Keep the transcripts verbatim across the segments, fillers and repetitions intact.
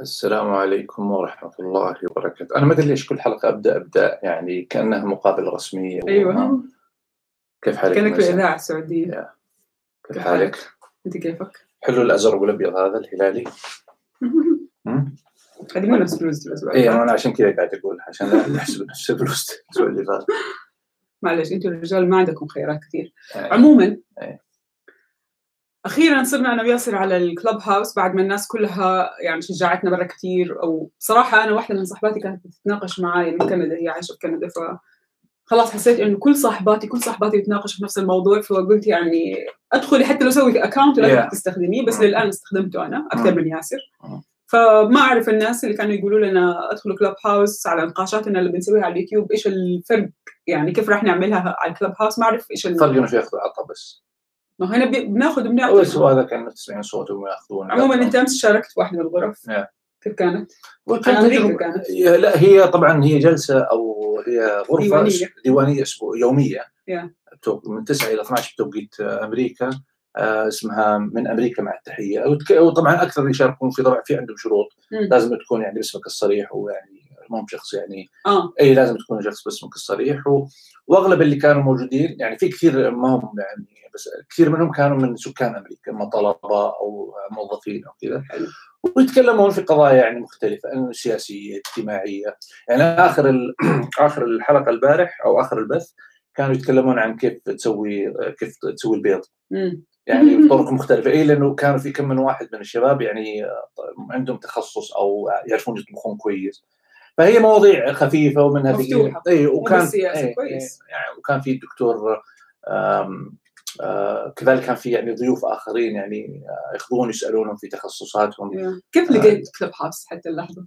السلام عليكم ورحمة الله وبركاته. أنا ما أدري ليش كل حلقة أبدأ أبدأ يعني كأنها مقابلة رسمية. أيوة. كيف حالك؟ كأنك في الإذاعة السعودية. يا. كيف حالك؟ أنت كيفك؟ حلو الأزرق والأبيض هذا الهلالي. هذه ما نفس فلوس الأسبوع. إيه أنا عشان كذا قاعد أقول عشان نحسب نفس فلوس الأسبوع اللي فات. معلش أنتوا الرجال ما عندكم خيارات كثير. أيه. عموما. أيه. أخيراً صرنا أنا وياسر على الكلوب هاوس بعد ما الناس كلها يعني شجعتنا برا كتير. أو صراحة أنا واحدة من صاحباتي كانت بتتناقش معاي من كندا، هي عايشة في كندا، فخلاص حسيت إنه كل صاحباتي كل صاحباتي بتناقش في نفس الموضوع، فقلت يعني أدخلي حتى لو سوي أكاونت ولا yeah. تستخدميه، بس للآن استخدمته أنا أكثر من ياسر. فما أعرف الناس اللي كانوا يقولوا لنا أدخلوا كلوب هاوس على نقاشاتنا اللي بنسويها على اليوتيوب إيش الفرق، يعني كيف راح نعملها على الكلوب هاوس، ما أعرف إيش الفرق. ينفع ياخذوا عطا بس ما هنا بناخذ بنعطي. الأسبوع هذا كان تسمعين صوت وياخذون. عموما أنت أمس شاركت واحدة من الغرف. yeah. كيف كانت؟ كانت كانت. لا هي طبعا هي جلسة أو هي غرفة ديوانية, ديوانية أسبوع يومية. yeah. من تسعة إلى اثنا عشر بتوقيت أمريكا، اسمها من أمريكا مع التحية. وطبعا أكثر اللي يشاركون في طبعا في عندهم شروط، م. لازم تكون يعني اسمك الصريح، ويعني مو شخص يعني آه. أي لازم تكون شخص باسمك الصريح. و... واغلب اللي كانوا موجودين يعني في كثير ما هم يعني بس كثير منهم كانوا من سكان امريكا، اما طلبه او موظفين او كذا، ويتكلمون في قضايا يعني مختلفه، سياسيه اجتماعيه. يعني اخر ال... اخر الحلقه البارح او اخر البث كانوا يتكلمون عن كيف تسوي كيف تسوي البيض يعني بطرق مختلفه. اي لانه كانوا في كم من واحد من الشباب يعني عندهم تخصص او يعرفون يطبخون كويس، فهي مواضيع خفيفه ومنها مفتوحه. اي وكان أي كويس. يعني وكان في دكتور آم آم كذلك كان في يعني ضيوف اخرين يعني ياخذون يسالونهم في تخصصاتهم. كيف لقيت كلوب هاوس حتى اللحظه؟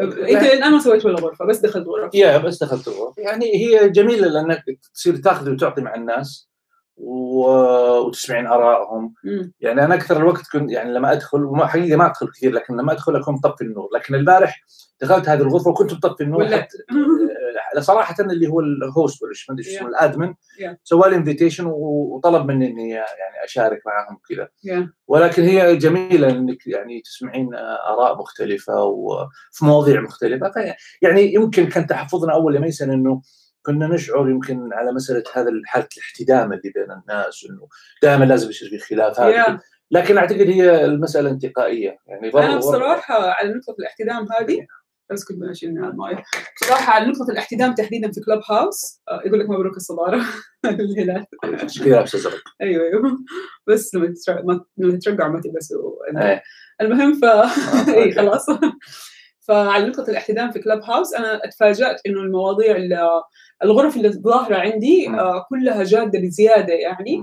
انت انا ما سويت ولا غرفه، بس دخلت غرفه. يا بس دخلت غرفه يعني هي جميله لانك تصير تاخذ وتعطي مع الناس وتسمعين ارائهم. يعني انا اكثر الوقت كنت يعني لما ادخل، وما حقيقه ما ادخل كثير، لكن لما ادخل اكون مطفي النور. لكن البارح دخلت هذه الغرفه وكنت مطفي النور صراحه. اللي هو الهوست ولا ما ادري اسمه، الادمن سوى لي انفيتيشن وطلب مني اني يعني اشارك معهم كذا. ولكن هي جميله انك يعني تسمعين اراء مختلفه وفي مواضيع مختلفه. يعني يمكن كان تحفظنا اول يا ميسن انه كنا نشعر يمكن على مسألة هذا الحالة الاحتدام اللي بين الناس، إنه دائما لازم يصير في خلاف هذا. لكن أعتقد هي المسألة انتقائية. يعني أنا بصراحة على نقطة الاحتدام هذه بس كنت ماشي من الماية. بصراحة على نقطة الاحتدام تحديدا في كلوب هاوس، يقول لك مبروك الصدارة الهلال. شكلها لابس أزرق. أيوه أيوه بس لما ترجع ما ترجع ما تلبسوا. المهم ف إيه خلاص. فعلى نقطة الاحتدام في كلوب هاوس أنا اتفاجأت إنه المواضيع الغرف اللي ظاهرة عندي آه كلها جادة بزيادة. يعني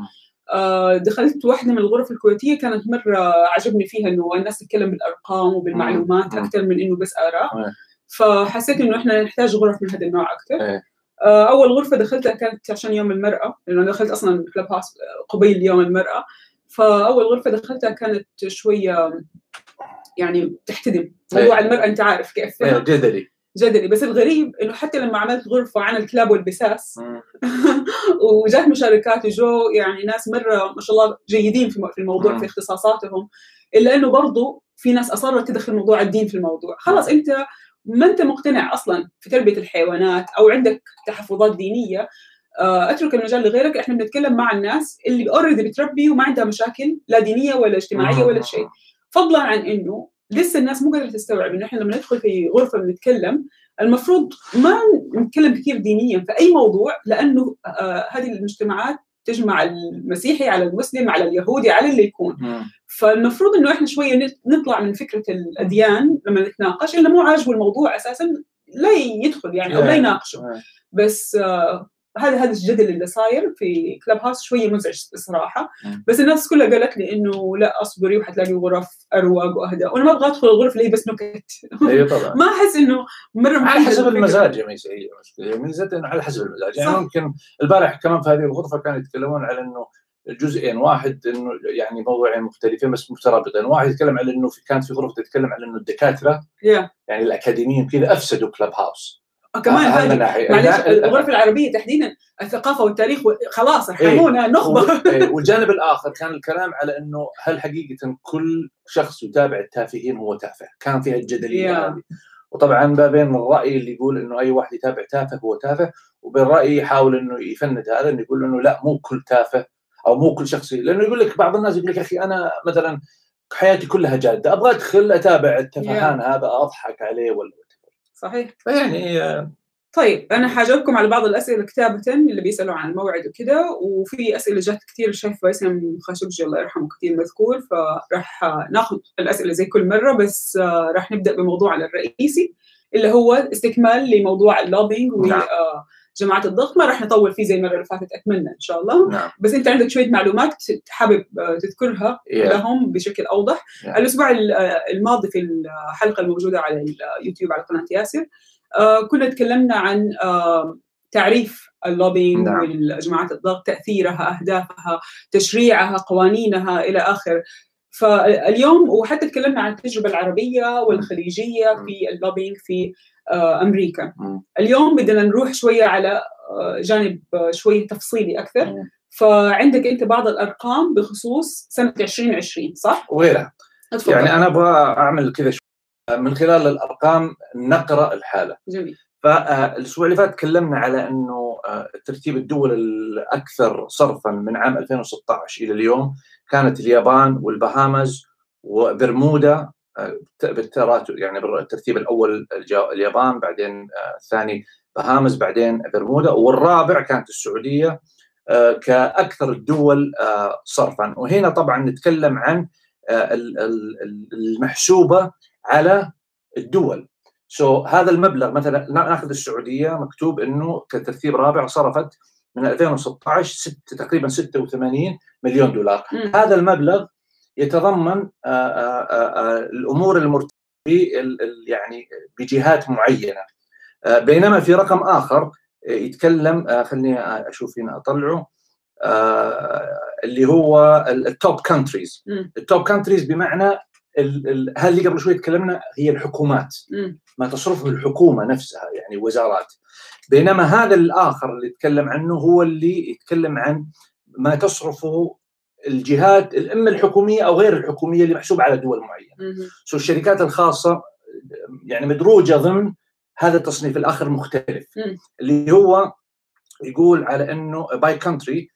آه دخلت واحدة من الغرف الكويتية كانت مرة عجبني فيها إنه الناس تتكلم بالأرقام وبالمعلومات أكثر من إنه بس آراء، فحسيت إنه إحنا نحتاج غرف من هذا النوع أكثر. آه أول غرفة دخلتها كانت عشان يوم المرأة، لأنه دخلت أصلاً كلوب هاوس قبيل يوم المرأة، فأول غرفة دخلتها كانت شوية يعني تحتدم موضوع المرأة، أنت عارف كيف جدلي جدلي. بس الغريب إنه حتى لما عملت غرفة عن الكلاب والبساس وجات مشاركات وجو يعني ناس مرة ما شاء الله جيدين في الموضوع في اختصاصاتهم، إلا إنه برضو في ناس أصرت تدخل موضوع الدين في الموضوع. خلاص أنت ما أنت مقتنع أصلا في تربية الحيوانات أو عندك تحفظات دينية، اترك المجال لغيرك. احنا بنتكلم مع الناس اللي اوريدي بتربي وما عندها مشاكل لا دينيه ولا اجتماعيه ولا شيء، فضلا عن انه لسه الناس مو قادره تستوعب انه احنا لما ندخل في غرفه بنتكلم المفروض ما نتكلم كثير دينيا في اي موضوع، لانه آه هذه المجتمعات تجمع المسيحي على المسلم على اليهودي على اللي يكون، فالمفروض انه احنا شويه نطلع من فكره الاديان لما نتناقش. اللي مو عاجبه الموضوع اساسا لا يدخل يعني او لا يناقشه. بس آه هذا هذا الجدل اللي صاير في كلوب هاوس شويه مزعج الصراحه. بس الناس كلها قالت لي انه لا اصبري وحتلاقي غرف اروق واهدى، وانا ما ابغى ادخل الغرف اللي هي بس نكت. ايوه طبعا. ما احس انه مره على حسب المزاج يا ميساء. هي مشكله ميزه انه على حسب المزاج. يعني ممكن البارح كمان في هذه الغرفه كانوا يتكلمون على انه جزئين، واحد انه يعني موضوعين مختلفين بس مترابطين. واحد يتكلم على انه كانت في غرفه تتكلم على انه الدكاتره yeah. يعني الاكاديميين كذا افسدوا كلوب هاوس. كمان هذه معلش الغرفه العربيه تحديدا الثقافه والتاريخ خلاص حيونا نخبه. والجانب الاخر كان الكلام على انه هل حقيقه كل شخص يتابع التافهين هو تافه، كان فيها الجدليه هذه. وطبعا بين الراي اللي يقول انه اي واحد يتابع تافه هو تافه، وبين راي يحاول انه يفند هذا انه يقول انه لا مو كل تافه او مو كل شخص، لانه يقول لك بعض الناس يقول لك اخي انا مثلا حياتي كلها جاده، ابغى ادخل اتابع التفاهان هذا اضحك عليه ولا صحيح. يعني طيب انا حاجاوبكم على بعض الاسئله كتابه اللي بيسالوا عن الموعد وكذا، وفي اسئله جت كثير. الشيخ فيصل خاشقجي الله يرحمه كثير مذكور، فراح ناخذ الاسئله زي كل مره، بس راح نبدا بموضوعنا الرئيسي اللي هو استكمال لموضوع اللوبينج وجماعات الضغط. ما راح نطول فيه زي المره اللي فاتت، اتمنى ان شاء الله. نعم. بس انت عندك شويه معلومات حابب تذكرها yeah. لهم بشكل اوضح. yeah. الاسبوع الماضي في الحلقه الموجوده على اليوتيوب على قناه ياسر آه كنا تكلمنا عن آه تعريف اللوبينج نعم. والجماعات الضغط، تأثيرها، أهدافها، تشريعها، قوانينها إلى آخر. فاليوم وحتى تكلمنا عن التجربة العربية والخليجية في اللوبينج في آه أمريكا. اليوم بدنا نروح شوية على آه جانب آه شوية تفصيلي أكثر. فعندك أنت بعض الأرقام بخصوص سنة عشرين عشرين صح؟ وغيرها. يعني أنا أبغى أعمل كذا شوية من خلال الأرقام نقرأ الحالة. جميل. فالأسبوع اللي فات تكلمنا على أنه ترتيب الدول الأكثر صرفاً من عام ألفين وستة عشر إلى اليوم كانت اليابان والبهامز وبرمودا بالتراتب، يعني بالترتيب الأول اليابان، بعدين الثاني بهامز، بعدين برمودا، والرابع كانت السعودية كأكثر الدول صرفاً. وهنا طبعاً نتكلم عن المحسوبة على الدول. سو so, هذا المبلغ مثلا ناخذ السعوديه مكتوب انه كترتيب رابع صرفت من ألفين وستة عشر ست تقريبا ستة وثمانين مليون دولار. م. هذا المبلغ يتضمن آآ آآ الامور المرتبطه يعني بجهات معينه، بينما في رقم اخر يتكلم، خليني اشوف هنا اطلعه، اللي هو التوب كانتريز. التوب كانتريز بمعنى هذه اللي قبل شوي تكلمنا هي الحكومات، ما تصرفه الحكومة نفسها يعني وزارات، بينما هذا الآخر اللي يتكلم عنه هو اللي يتكلم عن ما تصرفه الجهات الإما الحكومية أو غير الحكومية اللي محسوب على دول معينة. سو الشركات الخاصة يعني مدروجة ضمن هذا التصنيف الآخر مختلف. مم. اللي هو يقول على أنه باي كونتري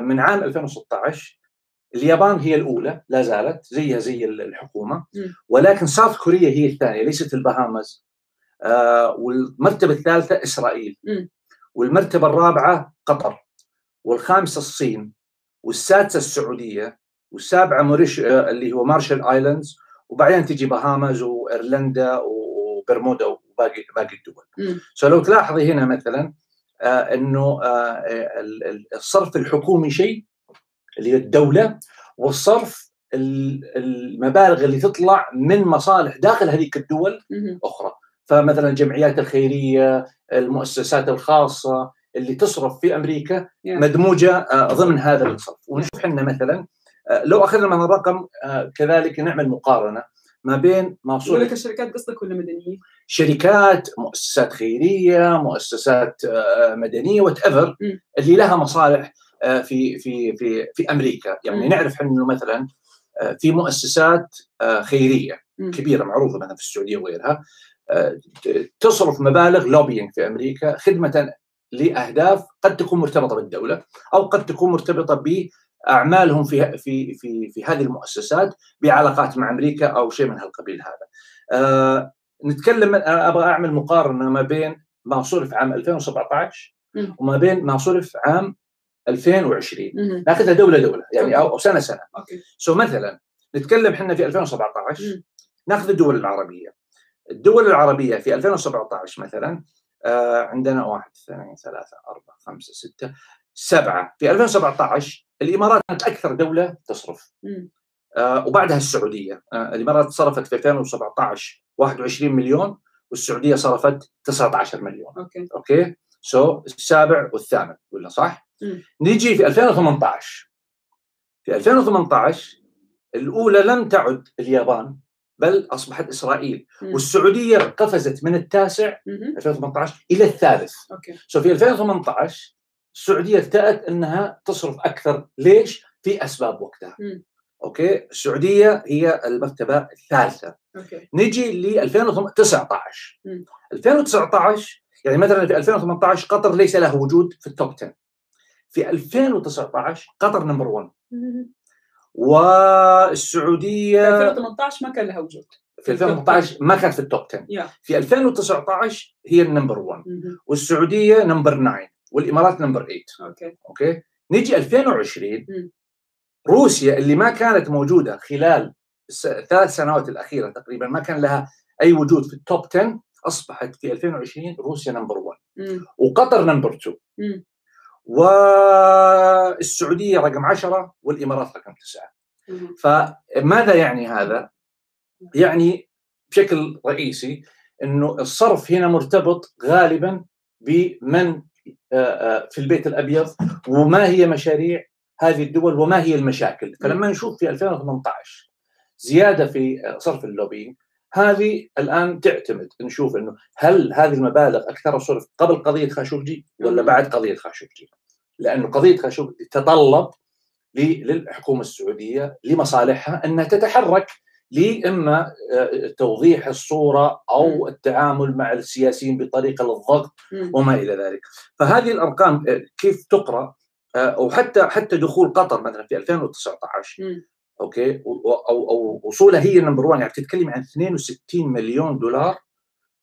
من عام ألفين وستة عشر اليابان هي الأولى لا زالت زيها زي الحكومة، ولكن ساوث كوريا هي الثانية، ليست البهامز. آه والمرتبة الثالثة إسرائيل، م. والمرتبة الرابعة قطر، والخامسة الصين، والسادسة السعودية، والسابعة موريش آه اللي هو مارشال آيلاندز، وبعدين تجي بهامز وإيرلندا وبرمودا وباقي باقي الدول. فلو تلاحظي هنا مثلا آه إنه آه الصرف الحكومي شيء اللي هي الدولة، والصرف المبالغ اللي تطلع من مصالح داخل هذيك الدول أخرى. فمثلا الجمعيات الخيرية، المؤسسات الخاصة اللي تصرف في أمريكا مدموجة ضمن هذا الصرف. ونشوف حنا مثلا لو أخذنا من الرقم كذلك نعمل مقارنة ما بين ما وصول لك الشركات، قصدك ولا مدنية؟ شركات، مؤسسات خيرية، مؤسسات مدنية، whatever اللي لها مصالح في في في في امريكا. يعني م. نعرف انه مثلا في مؤسسات خيريه م. كبيره معروفه مثلا في السعوديه وغيرها تصرف مبالغ لوبينج في امريكا خدمه لاهداف قد تكون مرتبطه بالدوله او قد تكون مرتبطه باعمالهم في في في في هذه المؤسسات بعلاقات مع امريكا او شيء من هالقبيل. هذا أه نتكلم، ابغى اعمل مقارنه ما بين ما صرف عام ألفين وسبعة عشر م. وما بين ما صرف عام ألفين وعشرين. مم. ناخذها دوله دوله يعني او سنه سنه. سو so مثلا نتكلم احنا في ألفين وسبعة عشر. مم. ناخذ الدول العربيه. الدول العربيه في ألفين وسبعة عشر مثلا آه عندنا واحد اثنين ثلاثه اربعه خمسه سته سبعه. في ألفين وسبعة عشر الامارات كانت اكثر دوله تصرف، آه وبعدها السعوديه. آه الامارات صرفت في ألفين وسبعة عشر واحد وعشرين مليون، والسعوديه صرفت تسعة عشر مليون. اوكي اوكي سو so السابع والثامن ولا صح؟ مم. نيجي في ألفين وثمانية عشر. في ألفين وثمانية عشر الأولى لم تعد اليابان بل أصبحت إسرائيل. مم. والسعودية قفزت من التاسع مم. ألفين وثمانية عشر إلى الثالث. أوكي. سو في ألفين وثمانية عشر السعودية التأت أنها تصرف أكثر. ليش؟ في أسباب وقتها. مم. أوكي. السعودية هي المرتبة الثالثة. أوكي. نجي ل ألفين وتسعة عشر. مم. ألفين وتسعة عشر يعني مثلا في ألفين وثمانية عشر قطر ليس لها وجود في التوب عشرة. في ألفين وتسعة عشر قطر نمبر واحد. مم. والسعوديه في ألفين وثمانية عشر ما كان لها وجود، في ألفين وثمانية عشر ما كانت في التوب عشرة. yeah. في ألفين وتسعة عشر هي النمبر واحد. mm -hmm. والسعوديه نمبر تسعة والامارات نمبر ثمانية. اوكي اوكي نيجي ألفين وعشرين. mm -hmm. روسيا اللي ما كانت موجوده خلال الثلاث سنوات الاخيره تقريبا، ما كان لها اي وجود في التوب عشرة، اصبحت في ألفين وعشرين روسيا نمبر واحد. mm -hmm. وقطر نمبر اثنين. mm -hmm. والسعودية رقم عشرة والإمارات رقم تسعة. فماذا يعني هذا؟ يعني بشكل رئيسي أنه الصرف هنا مرتبط غالبا بمن في البيت الأبيض، وما هي مشاريع هذه الدول، وما هي المشاكل. فلما نشوف في ألفين وثمانية عشر زيادة في صرف اللوبين، هذه الآن تعتمد نشوف أنه هل هذه المبالغ أكثر صرف قبل قضية خاشقجي ولا بعد قضية خاشقجي، لأن قضية خاشقجي تطلب للحكومة السعودية لمصالحها أنها تتحرك لإما توضيح الصورة أو التعامل مع السياسيين بطريقة للضغط وما إلى ذلك. فهذه الأرقام كيف تقرأ، وحتى حتى دخول قطر مثلا في ألفين وتسعة عشر اوكي او او وصولها هي نمبر واحد، يعني بتتكلم عن اثنين وستين مليون دولار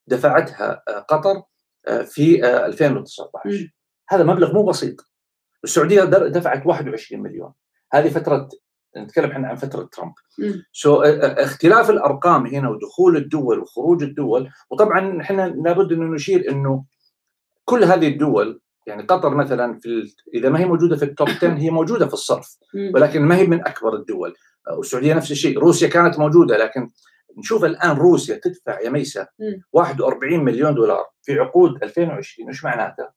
دفعتها قطر في ألفين وتسعة عشر. م. هذا مبلغ مو بسيط. السعوديه دفعت واحد وعشرين مليون، هذه فتره نتكلم عن عن فتره ترامب. سو so, اختلاف الارقام هنا ودخول الدول وخروج الدول. وطبعا احنا لابد ان نشير انه كل هذه الدول، يعني قطر مثلا في ال... اذا ما هي موجوده في التوب عشرة هي موجوده في الصرف، ولكن ما هي من اكبر الدول. والسعوديه نفس الشيء، روسيا كانت موجوده، لكن نشوف الان روسيا تدفع يا ميساء واحد وأربعين مليون دولار في عقود ألفين وعشرين. ايش معناته؟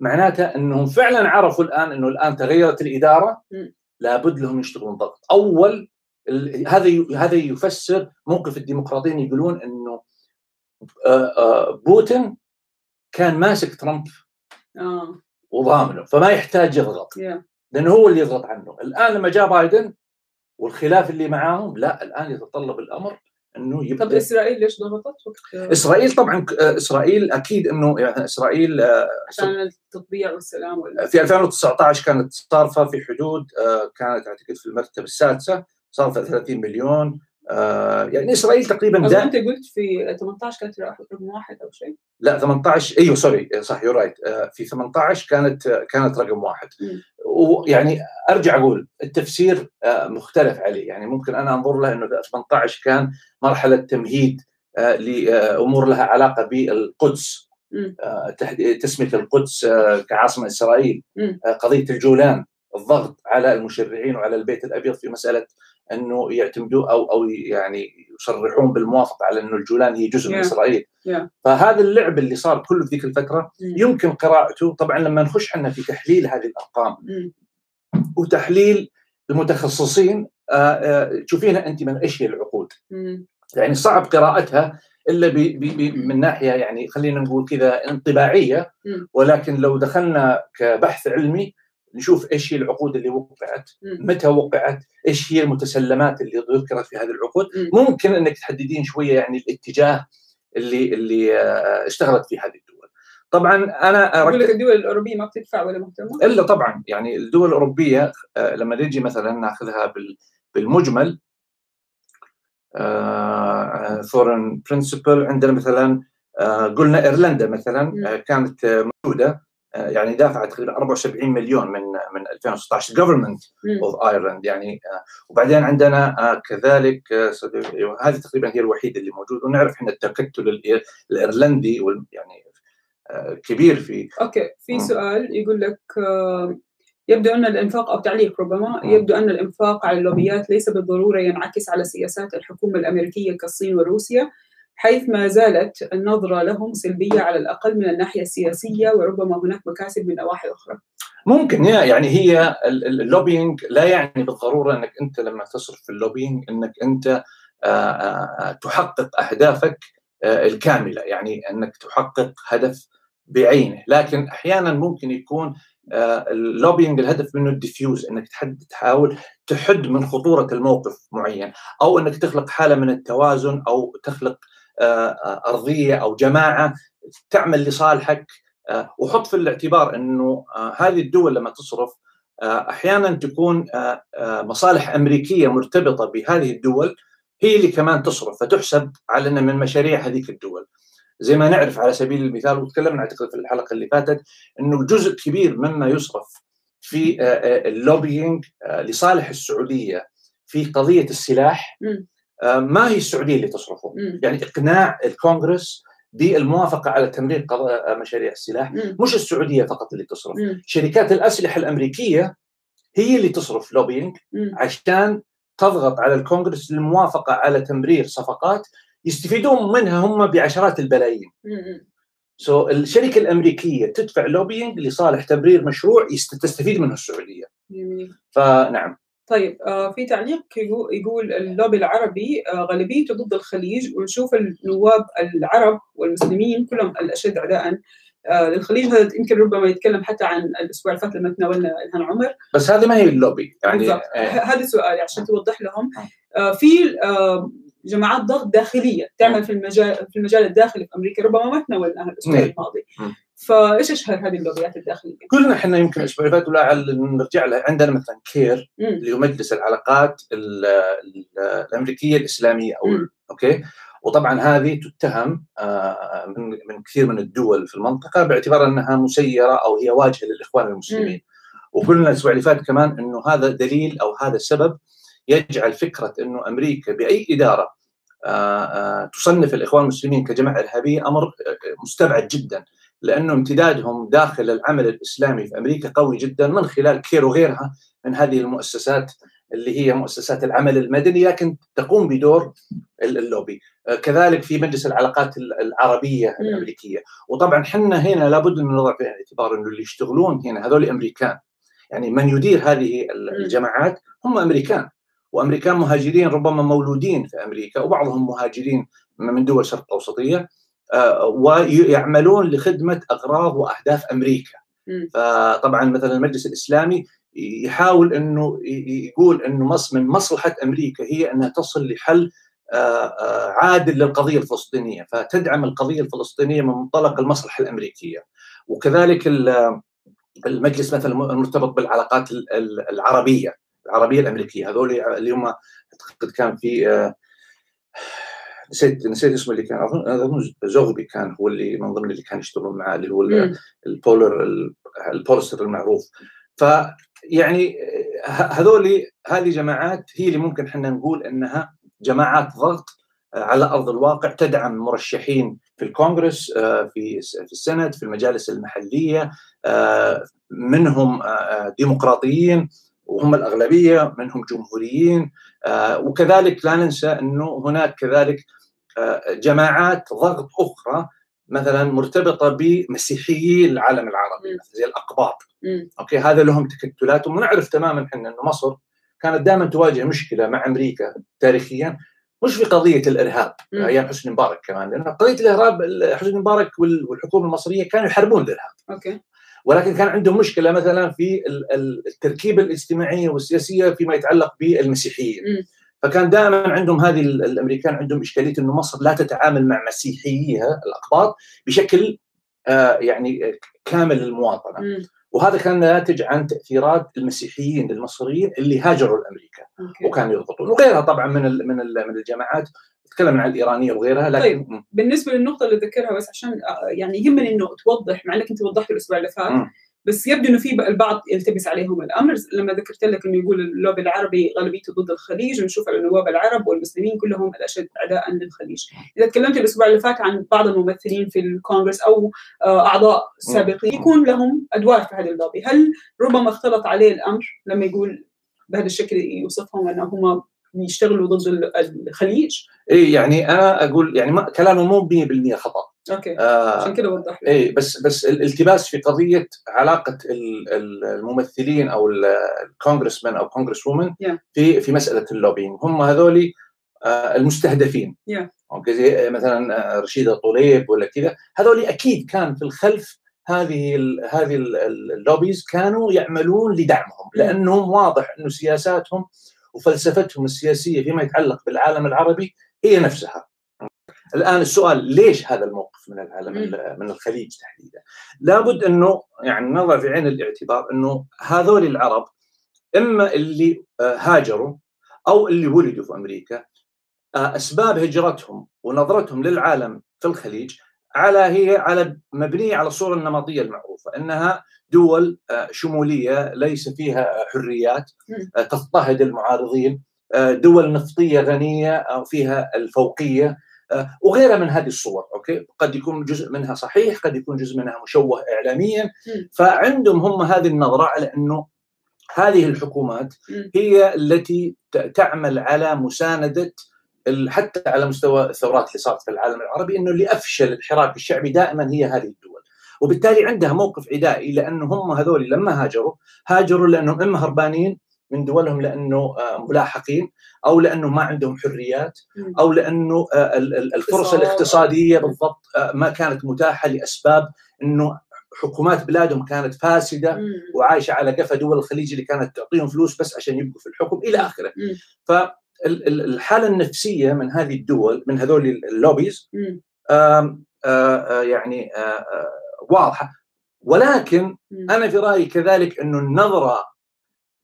معناته انهم فعلا عرفوا الان انه الان تغيرت الاداره، لابد لهم يشتغلون ضغط. اول ال... هذا ي... هذا يفسر موقف الديمقراطيين، يقولون انه آآ آآ بوتين كان ماسك ترامب آه. وضامنه، فما يحتاج يضغط. yeah. لأنه هو اللي يضغط عنه. الآن لما جاء بايدن والخلاف اللي معاهم، لا، الآن يتطلب الأمر أنه يبدأ. طب إسرائيل ليش ضغطت؟ وقت إسرائيل طبعا إسرائيل أكيد أنه يعني إسرائيل عشان التطبيع والسلام ولا. في ألفين وتسعة عشر كانت صارفة في حدود، كانت أعتقد في المرتبة السادسة، صارفة ثلاثين مليون. آه يعني إسرائيل تقريبا ده. أنت قلت في ثمانية عشر كانت رقم واحد أو شيء؟ لا، ثمانية عشر أيوه سوري صح يو رايت. آه في ثمانية عشر كانت كانت رقم واحد. م. ويعني أرجع أقول التفسير آه مختلف عليه، يعني ممكن أنا أنظر له إنه ثمانية عشر كان مرحلة تمهيد آه لأمور لها علاقة بالقدس، آه تسمية القدس آه كعاصمة إسرائيل، آه قضية الجولان، الضغط على المشرعين وعلى البيت الأبيض في مسألة انه يعتمدوا او او يعني يصرحون بالموافقه على انه الجولان هي جزء yeah. من اسرائيل. yeah. فهذا اللعب اللي صار كله في ذيك الفتره mm. يمكن قراءته. طبعا لما نخش عنا في تحليل هذه الارقام mm. وتحليل المتخصصين، تشوفينها انت من ايش هي العقود. mm. يعني صعب قراءتها الا ب ب ب من ناحيه يعني خلينا نقول كذا انطباعيه، mm. ولكن لو دخلنا كبحث علمي نشوف ايش هي العقود اللي وقعت، متى وقعت، ايش هي المتسلمات اللي ذكرت في هذه العقود، ممكن انك تحددين شويه يعني الاتجاه اللي اللي اشتغلت في هذه الدول. طبعا انا اقول لك الدول الاوروبيه ما بتدفع ولا مهتمه الا طبعا يعني الدول الاوروبيه لما نجي مثلا ناخذها بالمجمل فورن برنسبل، عندنا مثلا قلنا ايرلندا مثلا كانت موجوده، يعني دافعت تقريبا أربعة وسبعين مليون من من ألفين وستة عشر government of Ireland. يعني وبعدين عندنا كذلك هذه تقريبا هي الوحيده اللي موجوده. ونعرف احنا التكتل الايرلندي يعني كبير في. اوكي في م. سؤال يقول لك يبدو ان الانفاق او تعليق ربما م. يبدو ان الانفاق على اللوبيات ليس بالضروره ينعكس على سياسات الحكومه الامريكيه كالصين وروسيا، حيث ما زالت النظرة لهم سلبية على الأقل من الناحية السياسية، وربما هناك مكاسب من نواحي أخرى. ممكن يعني هي اللوبينج لا يعني بالضرورة أنك أنت لما تصرف في اللوبينج أنك أنت تحقق أهدافك الكاملة، يعني أنك تحقق هدف بعينه. لكن أحيانا ممكن يكون اللوبينج الهدف منه الديفيوز، أنك تحاول تحد من خطورة الموقف معين، أو أنك تخلق حالة من التوازن، أو تخلق أرضية أو جماعة تعمل لصالحك. وحط في الاعتبار أنه هذه الدول لما تصرف أحيانا تكون مصالح أمريكية مرتبطة بهذه الدول هي اللي كمان تصرف، فتحسب علينا من مشاريع هذيك الدول. زي ما نعرف على سبيل المثال، وتكلمنا أعتقد في الحلقة اللي فاتت، أنه جزء كبير مما يصرف في اللوبينج لصالح السعودية في قضية السلاح ما هي السعودية اللي تصرفه. يعني إقناع الكونغرس بالموافقة على تمرير مشاريع السلاح مش السعودية فقط اللي تصرف، شركات الأسلحة الأمريكية هي اللي تصرف لوبينج عشان تضغط على الكونغرس للموافقة على تمرير صفقات يستفيدون منها هم بعشرات البلايين. سو so, الشركة الأمريكية تدفع لوبينج لصالح تمرير مشروع تستفيد منه السعودية. فنعم. طيب، في تعليق يقول اللوبي العربي غالبيته ضد الخليج، ونشوف النواب العرب والمسلمين كلهم الأشد عداءً للخليج. هذا يمكن ربما يتكلم حتى عن الأسبوع الفات لما تناولنا إلهان عمر، بس هذه ما هي اللوبي يعني. آه. هذا سؤالي عشان توضح لهم. آه في آه جماعات ضغط داخلية تعمل في المجال في المجال الداخلي في أمريكا، ربما ما تناولناها الأسبوع الماضي. فايش اشهر هذه اللوبيات الداخليه؟ كلنا احنا يمكن الاسبوع اللي فات ولا نرجع لها، عندنا مثلا كير اللي هو مجلس العلاقات ال ال الامريكيه الاسلاميه او م. اوكي. وطبعا هذه تتهم من من كثير من الدول في المنطقه باعتبار انها مسيره او هي واجهه للاخوان المسلمين. م. وقلنا الاسبوع اللي فات كمان انه هذا دليل او هذا سبب يجعل فكره انه امريكا باي اداره تصنف الاخوان المسلمين كجماعه ارهابيه امر مستبعد جدا، لأنه امتدادهم داخل العمل الإسلامي في أمريكا قوي جداً من خلال كير وغيرها من هذه المؤسسات اللي هي مؤسسات العمل المدني، لكن تقوم بدور اللوبي. كذلك في مجلس العلاقات العربية الأمريكية. وطبعاً حنا هنا لابد أن نضع في الاعتبار أنه اللي يشتغلون هنا هذول أمريكان، يعني من يدير هذه الجماعات هم أمريكان، وأمريكان مهاجرين ربما مولودين في أمريكا، وبعضهم مهاجرين من دول شرق أوسطية، ويعملون لخدمة أغراض وأهداف أمريكا. فطبعا مثلا المجلس الإسلامي يحاول أنه يقول أنه من مصلحة أمريكا هي أنها تصل لحل عادل للقضية الفلسطينية، فتدعم القضية الفلسطينية من منطلق المصلحة الأمريكية. وكذلك المجلس مثلا المرتبط بالعلاقات العربية العربية الأمريكية، هذول اللي هم أعتقد كان في نسيت نسيت اسمه اللي كان اظن زغبي كان هو اللي من ضمن اللي كان يشتغلون معاه، اللي هو البولر البولستر المعروف. فيعني هذول هذه جماعات هي اللي ممكن احنا نقول انها جماعات ضغط على ارض الواقع، تدعم مرشحين في الكونغرس، في في السنت، في المجالس المحليه، منهم ديمقراطيين وهم الاغلبيه، منهم جمهوريين. وكذلك لا ننسى انه هناك كذلك جماعات ضغط أخرى مثلا مرتبطة بمسيحيي العالم العربي زي الأقباط. أوكي، هذا لهم تكتلاتهم، ونعرف تماما حنا أن مصر كانت دائما تواجه مشكلة مع أمريكا تاريخيا، مش في قضية الإرهاب أيام حسني مبارك كمان، لأن قضية الإرهاب حسني مبارك والحكومة المصرية كانوا يحاربون الإرهاب. أوكي. ولكن كان عندهم مشكلة مثلا في التركيبة الاجتماعية والسياسية فيما يتعلق بالمسيحيين. فكان دائما عندهم هذه الأمريكان عندهم إشكالية أنه مصر لا تتعامل مع مسيحييها الأقباط بشكل آه يعني كامل المواطنة. م. وهذا كان ناتج عن تأثيرات المسيحيين المصريين اللي هاجروا لأمريكا وكانوا يضغطون، وغيرها طبعا من ال من ال من الجماعات. تكلمنا عن الإيرانية وغيرها. لكن طيب، م. بالنسبة للنقطة اللي ذكرها، بس عشان يعني يهمني إنه توضح، مع إنك أنت وضحت الأسبوع اللي فات، بس يبدو إنه في البعض يلتبس عليهم الأمر لما ذكرت لك إنه يقول اللوبي العربي غالبيته ضد الخليج، ونشوف النواب العرب والمسلمين كلهم الأشد عداءً للخليج. إذا تكلمت الأسبوع اللي فات عن بعض الممثلين في الكونغرس أو أعضاء سابقين يكون لهم أدوار في هذا اللوبي، هل ربما اختلط عليه الأمر لما يقول بهذا الشكل يوصفهم أنهم يشتغلوا ضد الخليج؟ اي يعني انا اقول يعني كلامه مو مية بالمية خطا. اوكي، عشان كده وضحت. اي بس بس الالتباس في قضيه علاقه الممثلين او الكونغرسمان او كونغرس وومن yeah. في في مساله اللوبينج، هم هذول المستهدفين. اوكي زي مثلا رشيدة طليب ولا كذا، هذول اكيد كان في الخلف هذه ال هذه اللوبيز كانوا يعملون لدعمهم، لانهم واضح انه سياساتهم وفلسفتهم السياسيه فيما يتعلق بالعالم العربي هي نفسها. الان السؤال ليش هذا الموقف من العالم من الخليج تحديدا؟ لابد انه يعني نضع في عين الاعتبار انه هذول العرب اما اللي هاجروا او اللي ولدوا في امريكا، اسباب هجرتهم ونظرتهم للعالم في الخليج على هي على مبنيه على الصوره النمطيه المعروفه انها دول شموليه ليس فيها حريات، تضطهد المعارضين، دول نفطيه غنيه فيها الفوقيه وغيرها من هذه الصور. اوكي قد يكون جزء منها صحيح، قد يكون جزء منها مشوه اعلاميا، فعندهم هم هذه النظره على انه هذه الحكومات هي التي تعمل على مسانده حتى على مستوى الثورات اللي صارت في العالم العربي، انه اللي افشل الحراك الشعبي دائما هي هذه الدول، وبالتالي عندها موقف عدائي، لانه هم هذول لما هاجروا هاجروا لانهم اما هربانين من دولهم لانه ملاحقين، او لانه ما عندهم حريات، او لانه الفرص الاقتصاديه بالضبط ما كانت متاحه لاسباب انه حكومات بلادهم كانت فاسده وعايشه على قفا دول الخليج اللي كانت تعطيهم فلوس بس عشان يبقوا في الحكم الى اخره. ف الحالة النفسية من هذه الدول من هذول اللوبيز آآ آآ يعني آآ واضحة، ولكن م. أنا في رأيي كذلك أنه النظرة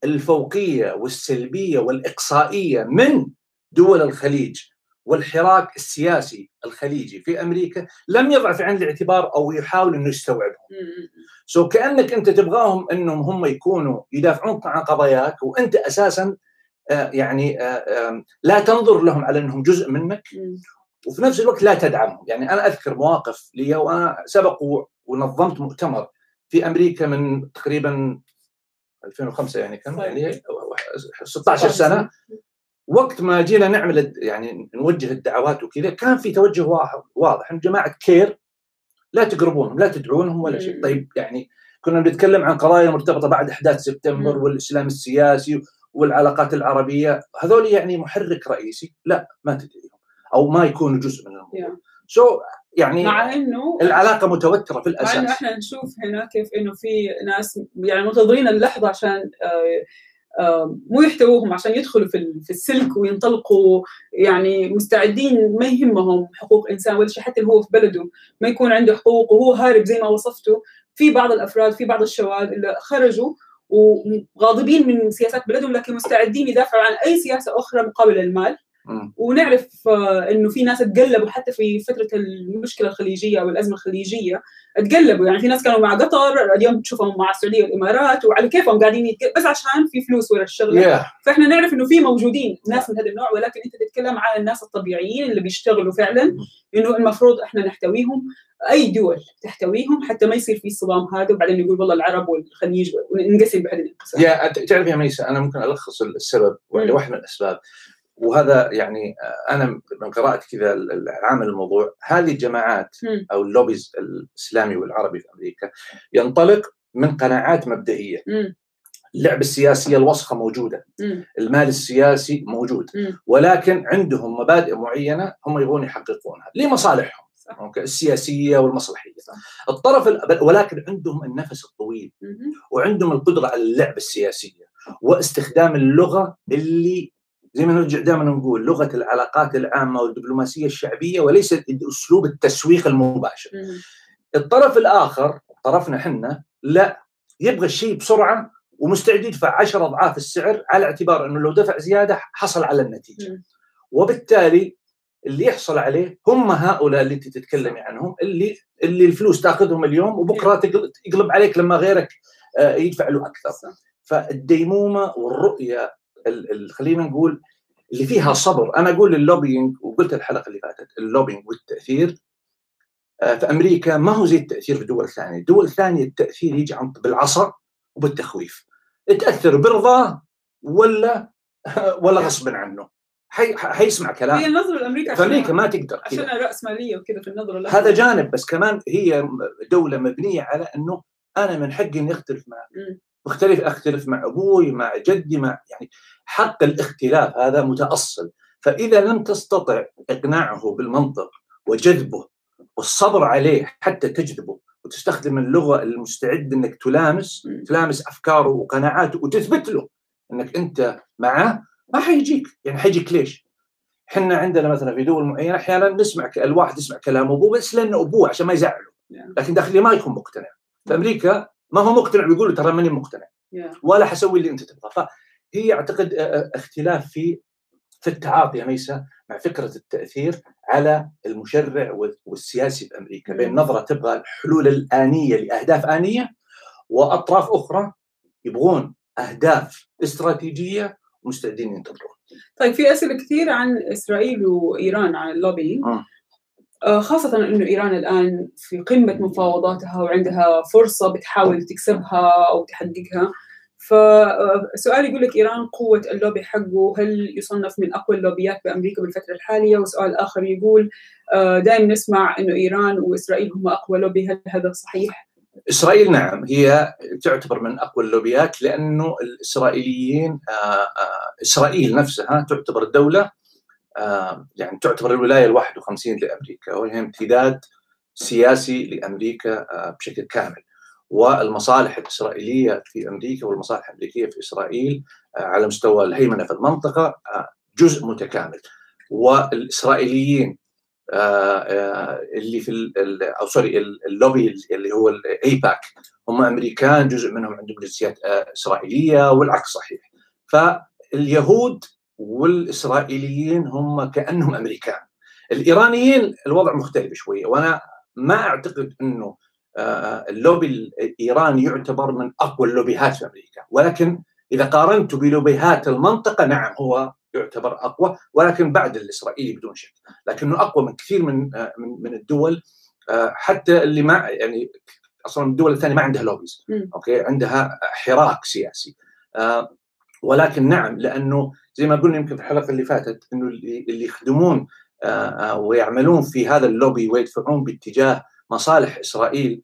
الفوقية والسلبية والإقصائية من دول الخليج والحراك السياسي الخليجي في أمريكا لم يضع في عين الاعتبار أو يحاول أنه يستوعبهم. سو كأنك أنت تبغاهم أنهم هم يكونوا يدافعون عن قضاياك وأنت أساساً يعني لا تنظر لهم على أنهم جزء منك، وفي نفس الوقت لا تدعمهم. يعني أنا أذكر مواقف لي، وأنا سبق ونظمت مؤتمر في أمريكا من تقريبا ألفين وخمسة يعني كان يعني ستة عشر سنة، وقت ما جينا نعمل يعني نوجه الدعوات وكذا كان في توجه واضح أن جماعة كير لا تقربونهم لا تدعونهم ولا شيء. طيب يعني كنا بنتكلم عن قضايا مرتبطة بعد أحداث سبتمبر والإسلام السياسي والعلاقات العربية، هذول يعني محرك رئيسي، لا ما تدعيهم أو ما يكونوا جزء من الموضوع. سو yeah. so يعني مع إنه العلاقة متوترة في الأساس. مع إنه إحنا نشوف هنا كيف إنه في ناس يعني منتظرين اللحظة عشان آه آه مو يحتووهم، عشان يدخلوا في في السلك وينطلقوا، يعني مستعدين ما يهمهم حقوق إنسان ولا شيء، حتى هو في بلده ما يكون عنده حقوق وهو هارب زي ما وصفته. في بعض الأفراد في بعض الشواذ اللي خرجوا وغاضبين من سياسات بلدهم لكن مستعدين يدافعوا عن أي سياسة أخرى مقابل المال. م. ونعرف إنه في ناس تقلبوا حتى في فترة المشكلة الخليجية أو الأزمة الخليجية تقلبوا، يعني في ناس كانوا مع قطر اليوم تشوفهم مع السعودية والإمارات، وعلى كيفهم قاعدين يتقل... بس عشان في فلوس ورا الشغلة. yeah. فإحنا نعرف إنه في موجودين ناس من هذا النوع، ولكن أنت تتكلم عن الناس الطبيعيين اللي بيشتغلوا فعلا، إنه المفروض إحنا نحتويهم، أي دول تحتويهم حتى ما يصير في الصدام هذا وبعدين نقول والله العرب والخليج وننقسم بهذه الانقسام. يا تعرف يا ميساء أنا ممكن ألخص السبب واحد من الأسباب، وهذا يعني أنا من قراءة كذا العام الموضوع، هذه الجماعات أو اللوبيز الإسلامي والعربي في أمريكا ينطلق من قناعات مبدئية. اللعبة السياسية الوسخة موجودة، المال السياسي موجود، ولكن عندهم مبادئ معينة هم يبغون يحققونها لمصالحهم أوكي السياسية والمصلحية. الطرف ال... ولكن عندهم النفس الطويل وعندهم القدرة على اللعبة السياسية واستخدام اللغة اللي زي ما نرجع دائما نقول لغة العلاقات العامة والدبلوماسية الشعبية وليس أسلوب التسويق المباشر. الطرف الآخر طرفنا حنا لا يبغى الشيء بسرعة ومستعد يدفع عشر أضعاف السعر على اعتبار أنه لو دفع زيادة حصل على النتيجة، وبالتالي اللي يحصل عليه هم هؤلاء اللي انت تتكلمي عنهم، اللي اللي الفلوس تاخذهم اليوم وبكره يقلب عليك لما غيرك يدفع له اكثر. فالديمومه والرؤيه خلينا نقول اللي فيها صبر، انا اقول اللوبينج وقلت الحلقه اللي فاتت اللوبينج والتاثير في امريكا ما هو زي التاثير في دول ثانيه، دول ثانيه التاثير يجي عن بالعصا وبالتخويف، تاثر برضاه ولا ولا غصبا عنه حيسمع كلام. هي النظرة الأمريكا أمريكا ما تقدر عشان رأس مالية وكذا في النظرة الأمريكا. هذا جانب، بس كمان هي دولة مبنية على أنه أنا من حقي إني أختلف معك، أختلف أختلف مع أبوي مع جدي مع يعني حق الاختلاف هذا متأصل. فإذا لم تستطع إقناعه بالمنطق وجذبه والصبر عليه حتى تجذبه وتستخدم اللغة المستعد أنك تلامس تلامس أفكاره وقناعاته وتثبت له أنك أنت معه، ما حيجيك. يعني حيجيك ليش؟ حنا عندنا مثلا في دول معينة أحيانا نسمع الواحد يسمع كلام أبوه بس لأنه أبوه عشان ما يزعله، لكن داخلي ما يكون مقتنع. في أمريكا ما هو مقتنع بيقول له ترى ماني مقتنع ولا حسوي اللي أنت تبغاه. فهي أعتقد اختلاف في في التعاطي يا ميساء مع فكرة التأثير على المشرع والسياسي بأمريكا، بين نظرة تبغى الحلول الآنية لأهداف آنية، وأطراف أخرى يبغون أهداف استراتيجية ومستعدين ينتظرون. طيب، في أسئلة كثير عن إسرائيل وإيران، عن اللوبينج، خاصة أنه إيران الآن في قمة مفاوضاتها وعندها فرصة بتحاول تكسبها أو تحققها. فسؤال يقول لك إيران قوة اللوبي حقه هل يصنف من أقوى اللوبيات بأمريكا بالفترة الحالية؟ وسؤال آخر يقول دائما نسمع أنه إيران وإسرائيل هم أقوى لوبي، هل هذا صحيح؟ إسرائيل نعم هي تعتبر من أقوى اللوبيات، لأنه الإسرائيليين إسرائيل نفسها تعتبر الدولة، يعني تعتبر الولاية الواحد وخمسين لأمريكا، وهي امتداد سياسي لأمريكا بشكل كامل. والمصالح الإسرائيلية في أمريكا والمصالح الأمريكية في إسرائيل على مستوى الهيمنة في المنطقة جزء متكامل. والإسرائيليين اللي في أو سوري اللوبي اللي هو الأيباك هم أمريكان، جزء منهم عندهم جنسيات إسرائيلية والعكس صحيح. فاليهود والإسرائيليين هم كأنهم أمريكان. الإيرانيين الوضع مختلف شوية، وأنا ما أعتقد أنه اللوبي الإيراني يعتبر من أقوى اللوبيهات في أمريكا، ولكن إذا قارنته بلوبيهات المنطقة نعم هو يعتبر أقوى، ولكن بعد الإسرائيلي بدون شك، لكنه أقوى من كثير من من الدول، حتى اللي ما يعني أصلاً الدول الثانية ما عندها لوبيز، أوكي، عندها حراك سياسي. ولكن نعم، لأنه زي ما قلنا يمكن في الحلقة اللي فاتت إنه اللي يخدمون ويعملون في هذا اللوبي ويدفعون باتجاه مصالح إسرائيل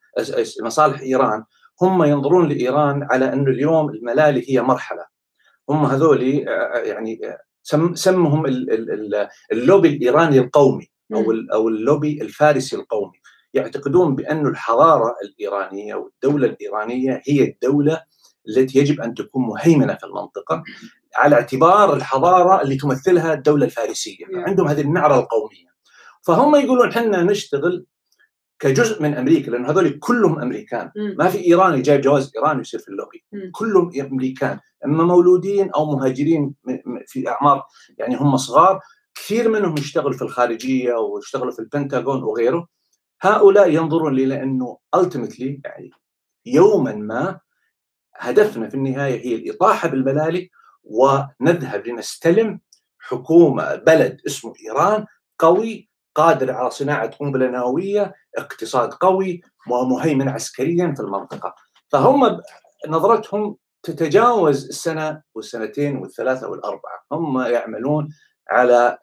مصالح إيران، هم ينظرون لإيران على أنه اليوم الملالي هي مرحلة. هم هذولي يعني سمهم اللوبي الإيراني القومي أو أو اللوبي الفارسي القومي، يعتقدون بأن الحضارة الإيرانية والدولة الإيرانية هي الدولة التي يجب أن تكون مهيمنة في المنطقة، على اعتبار الحضارة اللي تمثلها الدولة الفارسية. عندهم هذه النعرة القومية، فهم يقولون احنا نشتغل كجزء من أمريكا، لأن هذول كلهم أمريكان، ما في إيراني جايب جواز إيراني يصير في اللوبي، كلهم أمريكان، إما مولودين أو مهاجرين في أعمار يعني هم صغار، كثير منهم يشتغلوا في الخارجية ويشتغلوا في البنتاغون وغيره. هؤلاء ينظرون لي لأنه ultimately يعني يوما ما هدفنا في النهاية هي الإطاحة بالملالي، ونذهب لنستلم حكومة بلد اسمه إيران قوي، قادر على صناعة قنبلة نووية، اقتصاد قوي، ومهيمن عسكريا في المنطقة. فهم نظرتهم تتجاوز السنة والسنتين والثلاثة والأربعة، هم يعملون على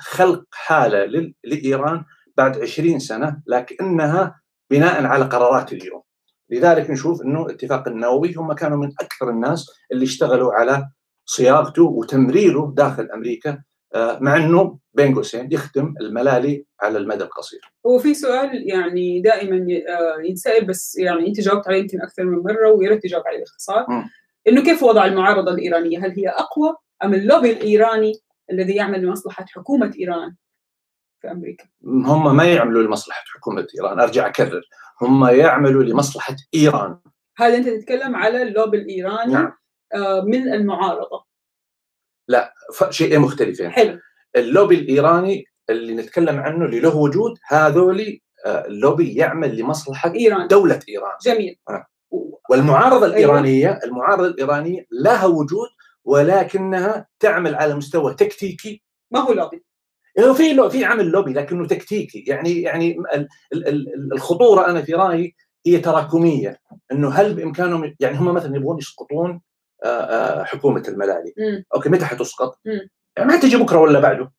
خلق حالة لإيران بعد عشرين سنة، لكنها بناء على قرارات اليوم. لذلك نشوف أنه الاتفاق النووي هم كانوا من أكثر الناس اللي اشتغلوا على صياغته وتمريره داخل أمريكا، مع أنه بين قوسين يخدم الملالي على المدى القصير. وفي سؤال يعني دائما ينسأل، بس يعني أنت جاوبت عليه يمكن أكثر من مرة ويا ريت تجاوب عليه باختصار، إنه كيف وضع المعارضة الإيرانية؟ هل هي أقوى أم اللوبي الإيراني الذي يعمل لمصلحة حكومة إيران في أمريكا؟ هم ما يعملوا لمصلحة حكومة إيران، أرجع أكرر، هم يعملوا لمصلحة إيران. هذا أنت تتكلم على اللوبي الإيراني، نعم. من المعارضة. لا، شيئين مختلفين. حلو. اللوبي الإيراني اللي نتكلم عنه اللي له وجود، هذولي اللوبي يعمل لمصلحة إيران، دولة إيران. جميل. آه. والمعارضة الإيرانية أيوة. المعارضة الإيرانية لها وجود، ولكنها تعمل على مستوى تكتيكي. ما هو لوبي؟ يعني في في عمل لوبي لكنه تكتيكي، يعني يعني ال ال ال الخطورة أنا في رأيي هي تراكمية، إنه هل بإمكانهم يعني هم مثلا يبغون يسقطون حكومة الملالي. مم. أوكي، متى حتسقط؟ يعني ما تجي بكرة ولا بعده،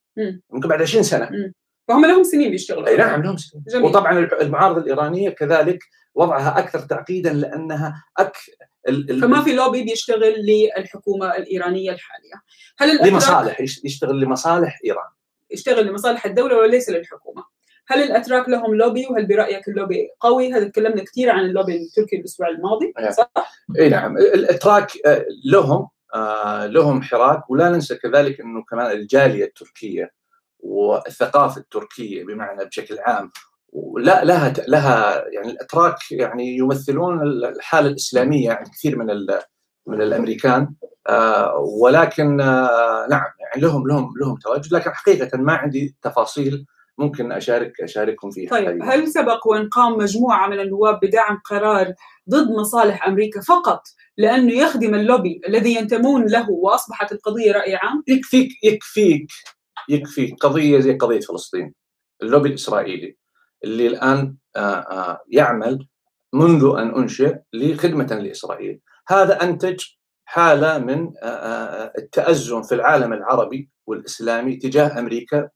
ممكن بعد عشرين سنة. مم. فهم لهم سنين بيشتغلوا. أي نعم، لهم سنين. جميل. وطبعا المعارضة الإيرانية كذلك وضعها أكثر تعقيدا، لأنها أك... فما في لوبي بيشتغل للحكومة الإيرانية الحالية. هل لمصالح يشتغل لمصالح إيران؟ يشتغل لمصالح الدولة وليس للحكومة. هل الأتراك لهم لوبي؟ وهل برأيك اللوبي قوي؟ هذا تكلمنا كثير عن اللوبي التركي الأسبوع الماضي، صح؟ إيه نعم، الأتراك لهم لهم حراك، ولا ننسى كذلك أنه كمان الجالية التركية والثقافة التركية بمعنى بشكل عام ولا لها لها يعني الأتراك يعني يمثلون الحالة الإسلامية عند يعني كثير من من الأمريكان، ولكن نعم يعني لهم لهم لهم تواجد، لكن حقيقة ما عندي تفاصيل ممكن أشارك أشارككم فيها. طيب حقيقة. هل سبق وأن قام مجموعة من النواب بدعم قرار ضد مصالح أمريكا فقط لأنه يخدم اللوبي الذي ينتمون له وأصبحت القضية رأي عام؟ يكفيك يكفيك يكفيك قضية زي قضية فلسطين، اللوبي الإسرائيلي اللي الآن يعمل منذ أن أنشئ لخدمة لإسرائيل، هذا أنتج حالة من التأزم في العالم العربي والإسلامي تجاه أمريكا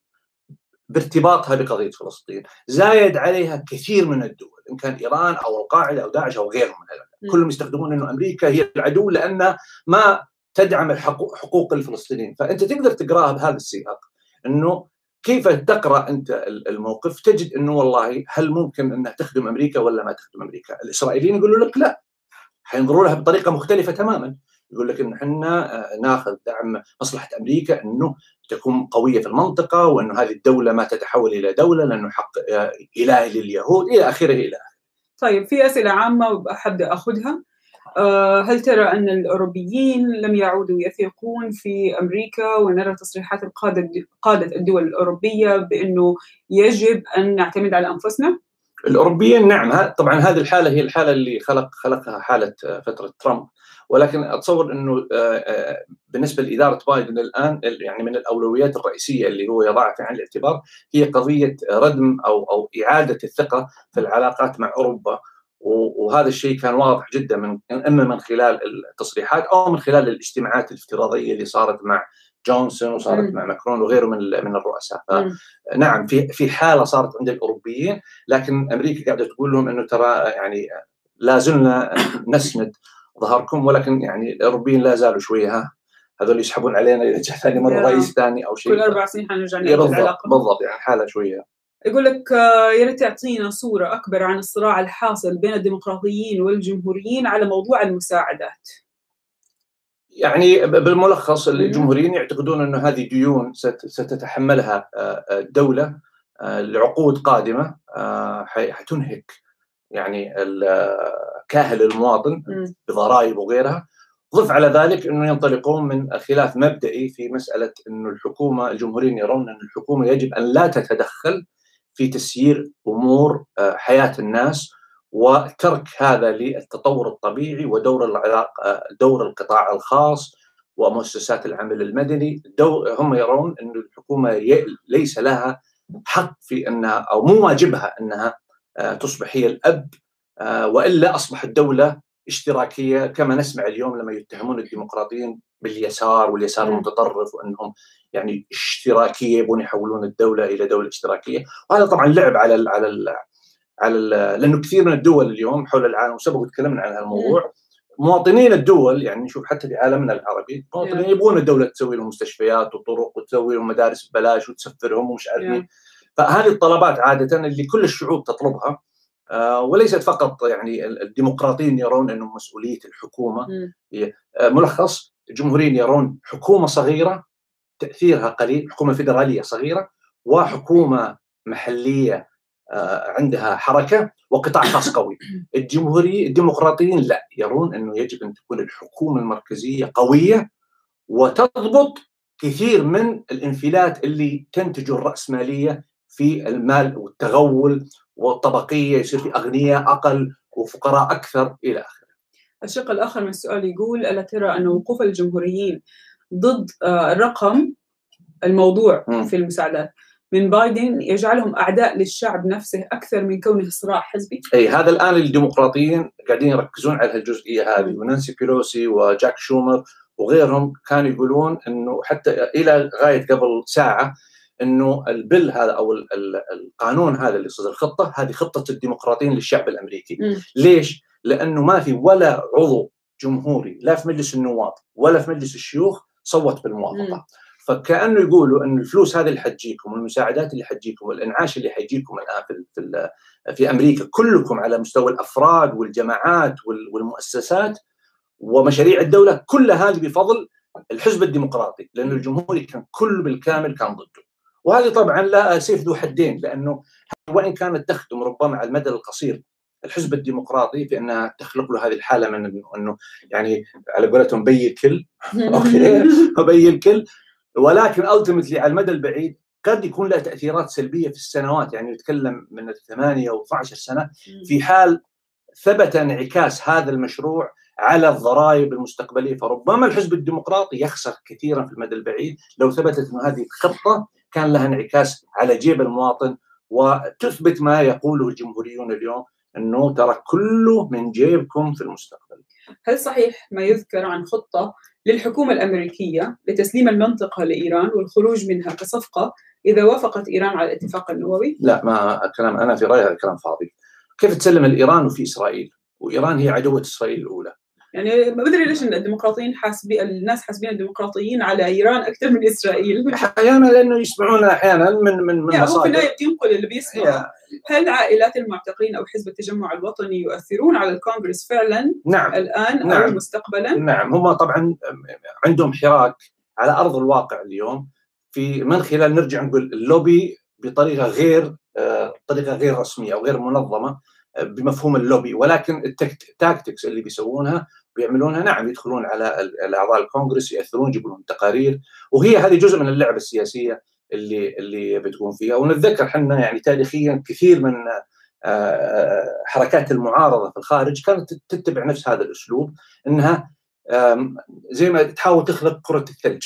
بارتباطها بقضية فلسطين، زايد عليها كثير من الدول إن كان إيران أو القاعدة أو داعش أو غيرهم من هذا، كلهم يستخدمون أنه أمريكا هي العدو لأنها ما تدعم حقوق الفلسطينيين. فأنت تقدر تقراها بهذا السياق، أنه كيف تقرأ أنت الموقف تجد أنه والله هل ممكن أنها تخدم أمريكا ولا ما تخدم أمريكا. الإسرائيليين يقولوا لك لا، حينظروا لها بطريقة مختلفة تماما، يقول لك أنه احنا ناخذ دعم مصلحة أمريكا أنه تكون قوية في المنطقة، وأنه هذه الدولة ما تتحول إلى دولة لأنه حق إلهي لليهود إلى آخره إلى. طيب في أسئلة عامة أبدأ أخذها. هل ترى أن الأوروبيين لم يعودوا يثقون في أمريكا، ونرى تصريحات قادة الدول الأوروبية بأنه يجب أن نعتمد على أنفسنا؟ الأوروبيين نعم، طبعا هذه الحالة هي الحالة اللي خلق خلقها حالة فترة ترامب، ولكن أتصور أنه بالنسبة لإدارة بايدن الآن يعني من الأولويات الرئيسية اللي هو يضعها في عين الاعتبار هي قضية ردم أو أو إعادة الثقة في العلاقات مع أوروبا، وهذا الشيء كان واضح جدا من اما من خلال التصريحات او من خلال الاجتماعات الافتراضيه اللي صارت مع جونسون وصارت م. مع ماكرون وغيره من من الرؤساء. نعم في في حاله صارت عند الاوروبيين، لكن امريكا قاعده تقول لهم انه ترى يعني لا زلنا نسند ظهركم، ولكن يعني الاوروبيين لا زالوا شويه هذول يسحبون علينا اذا جاء ثاني مره رئيس ثاني او شيء، كل اربع سنين حنرجع نعمل علاقه. بالضبط، يعني حاله شويه. يقول لك يا ريت تعطينا صورة أكبر عن الصراع الحاصل بين الديمقراطيين والجمهوريين على موضوع المساعدات. يعني بالملخص الجمهوريين يعتقدون أن هذه ديون ستتحملها الدولة لعقود قادمة حتنهك يعني كاهل المواطن بضرائب وغيرها. ضف على ذلك أنه ينطلقون من خلاف مبدئي في مسألة أن الحكومة، الجمهوريين يرون أن الحكومة يجب أن لا تتدخل في تسيير أمور حياة الناس، وترك هذا للتطور الطبيعي ودور العلاقة دور القطاع الخاص ومؤسسات العمل المدني. هم يرون أن الحكومة ليس لها حق في أنها أو مو واجبها أنها تصبح هي الأب، وإلا أصبح الدولة اشتراكية كما نسمع اليوم لما يتهمون الديمقراطيين باليسار واليسار المتطرف وأنهم يعني اشتراكية يبون يحولون الدولة إلى دولة اشتراكية، وهذا طبعا لعب على ال على ال على ال لأنه كثير من الدول اليوم حول العالم، وسبق وتكلمنا عن هذا الموضوع، مواطنين الدول يعني نشوف حتى في عالمنا العربي مواطنين يبغون الدولة تسوي لهم مستشفيات وطرق وتسوي لهم مدارس ببلاش وتسفرهم ومش عارف مين. فهذه الطلبات عادة اللي كل الشعوب تطلبها، وليست فقط يعني الديمقراطيين يرون أنه مسؤولية الحكومة. ملخص الجمهوريين يرون حكومة صغيرة تأثيرها قليل، حكومة فيدرالية صغيرة وحكومة محلية عندها حركة وقطاع خاص قوي. الجمهوري الديمقراطيين لا، يرون أنه يجب أن تكون الحكومة المركزية قوية وتضبط كثير من الانفلات اللي تنتجه الرأسمالية في المال والتغول والطبقية، يصير في أغنياء أقل وفقراء أكثر إلى آخره. الشق الآخر من السؤال يقول: ألا ترى أن وقوف الجمهوريين ضد الرقم الموضوع م. في المساعدات من بايدن يجعلهم أعداء للشعب نفسه أكثر من كونه صراع حزبي؟ أي هذا الآن الديمقراطيين قاعدين يركزون على الجزئية هذه، ونانسي بيلوسي وجاك شومر وغيرهم كانوا يقولون أنه حتى إلى غاية قبل ساعة أنه البل هذا أو القانون هذا اللي صدر الخطة هذه خطة الديمقراطيين للشعب الأمريكي. م. ليش؟ لأنه ما في ولا عضو جمهوري لا في مجلس النواب ولا في مجلس الشيوخ صوت بالموافقه. فكأنه يقولوا أن الفلوس هذه اللي حتجيكم والمساعدات اللي حتجيكم والإنعاش اللي حيجيكم الآن في في أمريكا كلكم على مستوى الأفراد والجماعات والمؤسسات ومشاريع الدولة كلها هذه بفضل الحزب الديمقراطي، لأنه الجمهوري كان كله بالكامل كان ضده. وهذه طبعا لا سيف ذو حدين، لأنه وإن كانت تخدم ربما على المدى القصير الحزب الديمقراطي في انها تخلق له هذه الحاله من انه يعني على قولتهم بي الكل اوكي بي الكل، ولكن ultimately على المدى البعيد قد يكون لها تاثيرات سلبيه في السنوات، يعني نتكلم من ثمانية أو اثني عشر سنه في حال ثبت انعكاس هذا المشروع على الضرائب المستقبليه، فربما الحزب الديمقراطي يخسر كثيرا في المدى البعيد لو ثبتت انه هذه الخطه كان لها انعكاس على جيب المواطن وتثبت ما يقوله الجمهوريون اليوم أنه ترى كله من جيبكم في المستقبل. هل صحيح ما يذكر عن خطة للحكومة الأمريكية لتسليم المنطقة لإيران والخروج منها كصفقة إذا وافقت إيران على الاتفاق النووي؟ لا، ما كلام أنا في رأيي هذا كلام فاضي. كيف تسلم الإيران وفي إسرائيل؟ وإيران هي عدوة إسرائيل الأولى. يعني ما بدري ليش الديمقراطيين حاسبين الناس حاسبين الديمقراطيين على إيران أكثر من إسرائيل. أحيانا لأنه يسمعون أحيانا من من من يعني مصادر. يعني هو في النهاية ينقل اللي بيسمع. هل عائلات المعتقلين أو حزب التجمع الوطني يؤثرون على الكونغرس فعلا؟ نعم. الآن نعم. أو مستقبلا؟ نعم، هم طبعا عندهم حراك على أرض الواقع اليوم في من خلال نرجع نقول اللوبي بطريقة غير طريقة غير رسمية أو غير منظمة بمفهوم اللوبي، ولكن التاكتكس اللي بيسوونها بيعملونها نعم يدخلون على الأعضاء الكونغرس يأثرون يجيبون لهم تقارير، وهي هذه جزء من اللعبة السياسية اللي اللي بتكون فيها. ونتذكر حنا يعني تاريخيا كثير من حركات المعارضة في الخارج كانت تتبع نفس هذا الأسلوب، أنها زي ما تحاول تخلق كرة الثلج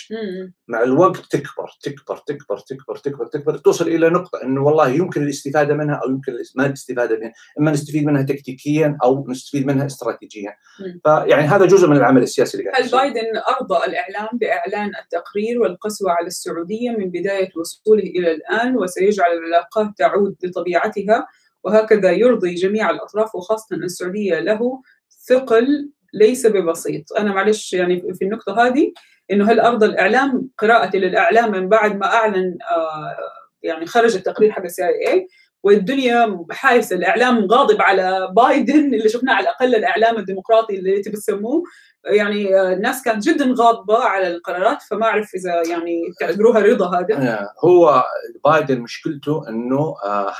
مع الوقت تكبر تكبر تكبر تكبر تكبر تكبر توصل إلى نقطة أنه والله يمكن الاستفادة منها أو يمكن ما الاستفادة منها، إما نستفيد منها تكتيكيا أو نستفيد منها استراتيجيا. فيعني هذا جزء من العمل السياسي اللي قاعد. هل بايدن أرضى الإعلام بإعلان التقرير والقسوة على السعودية من بداية وصوله إلى الآن وسيجعل العلاقات تعود لطبيعتها وهكذا يرضي جميع الأطراف وخاصة السعودية له ثقل ليس ببسيط؟ أنا معلش يعني في النقطة هذه إنه هل أرض الإعلام قراءة للإعلام من بعد ما أعلن آه يعني خرج التقرير حق سي آي إيه والدنيا حايسة، الإعلام غاضب على بايدن اللي شفناه على الأقل الإعلام الديمقراطي اللي تبسموه، يعني آه الناس كانت جدا غاضبة على القرارات، فما أعرف إذا يعني تعتبروها رضا هذا. هو بايدن مشكلته إنه آه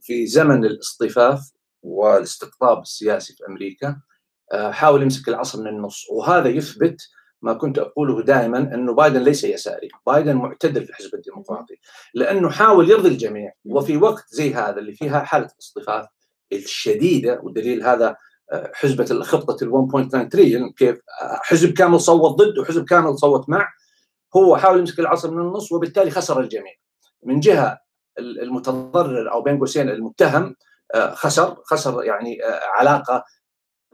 في زمن الاصطفاف والاستقطاب السياسي في أمريكا حاول يمسك العصا من النص، وهذا يثبت ما كنت أقوله دائما أنه بايدن ليس يساري، بايدن معتدل في الحزب الديمقراطي، لأنه حاول يرضي الجميع، وفي وقت زي هذا اللي فيها حالة الاصطفاف الشديدة، والدليل هذا حزبة الخطة ال واحد فاصلة تسعة تريليون كيف حزب كامل صوت ضد وحزب كامل صوت مع، هو حاول يمسك العصا من النص وبالتالي خسر الجميع. من جهة المتضرر أو بين قوسين المتهم خسر خسر يعني علاقة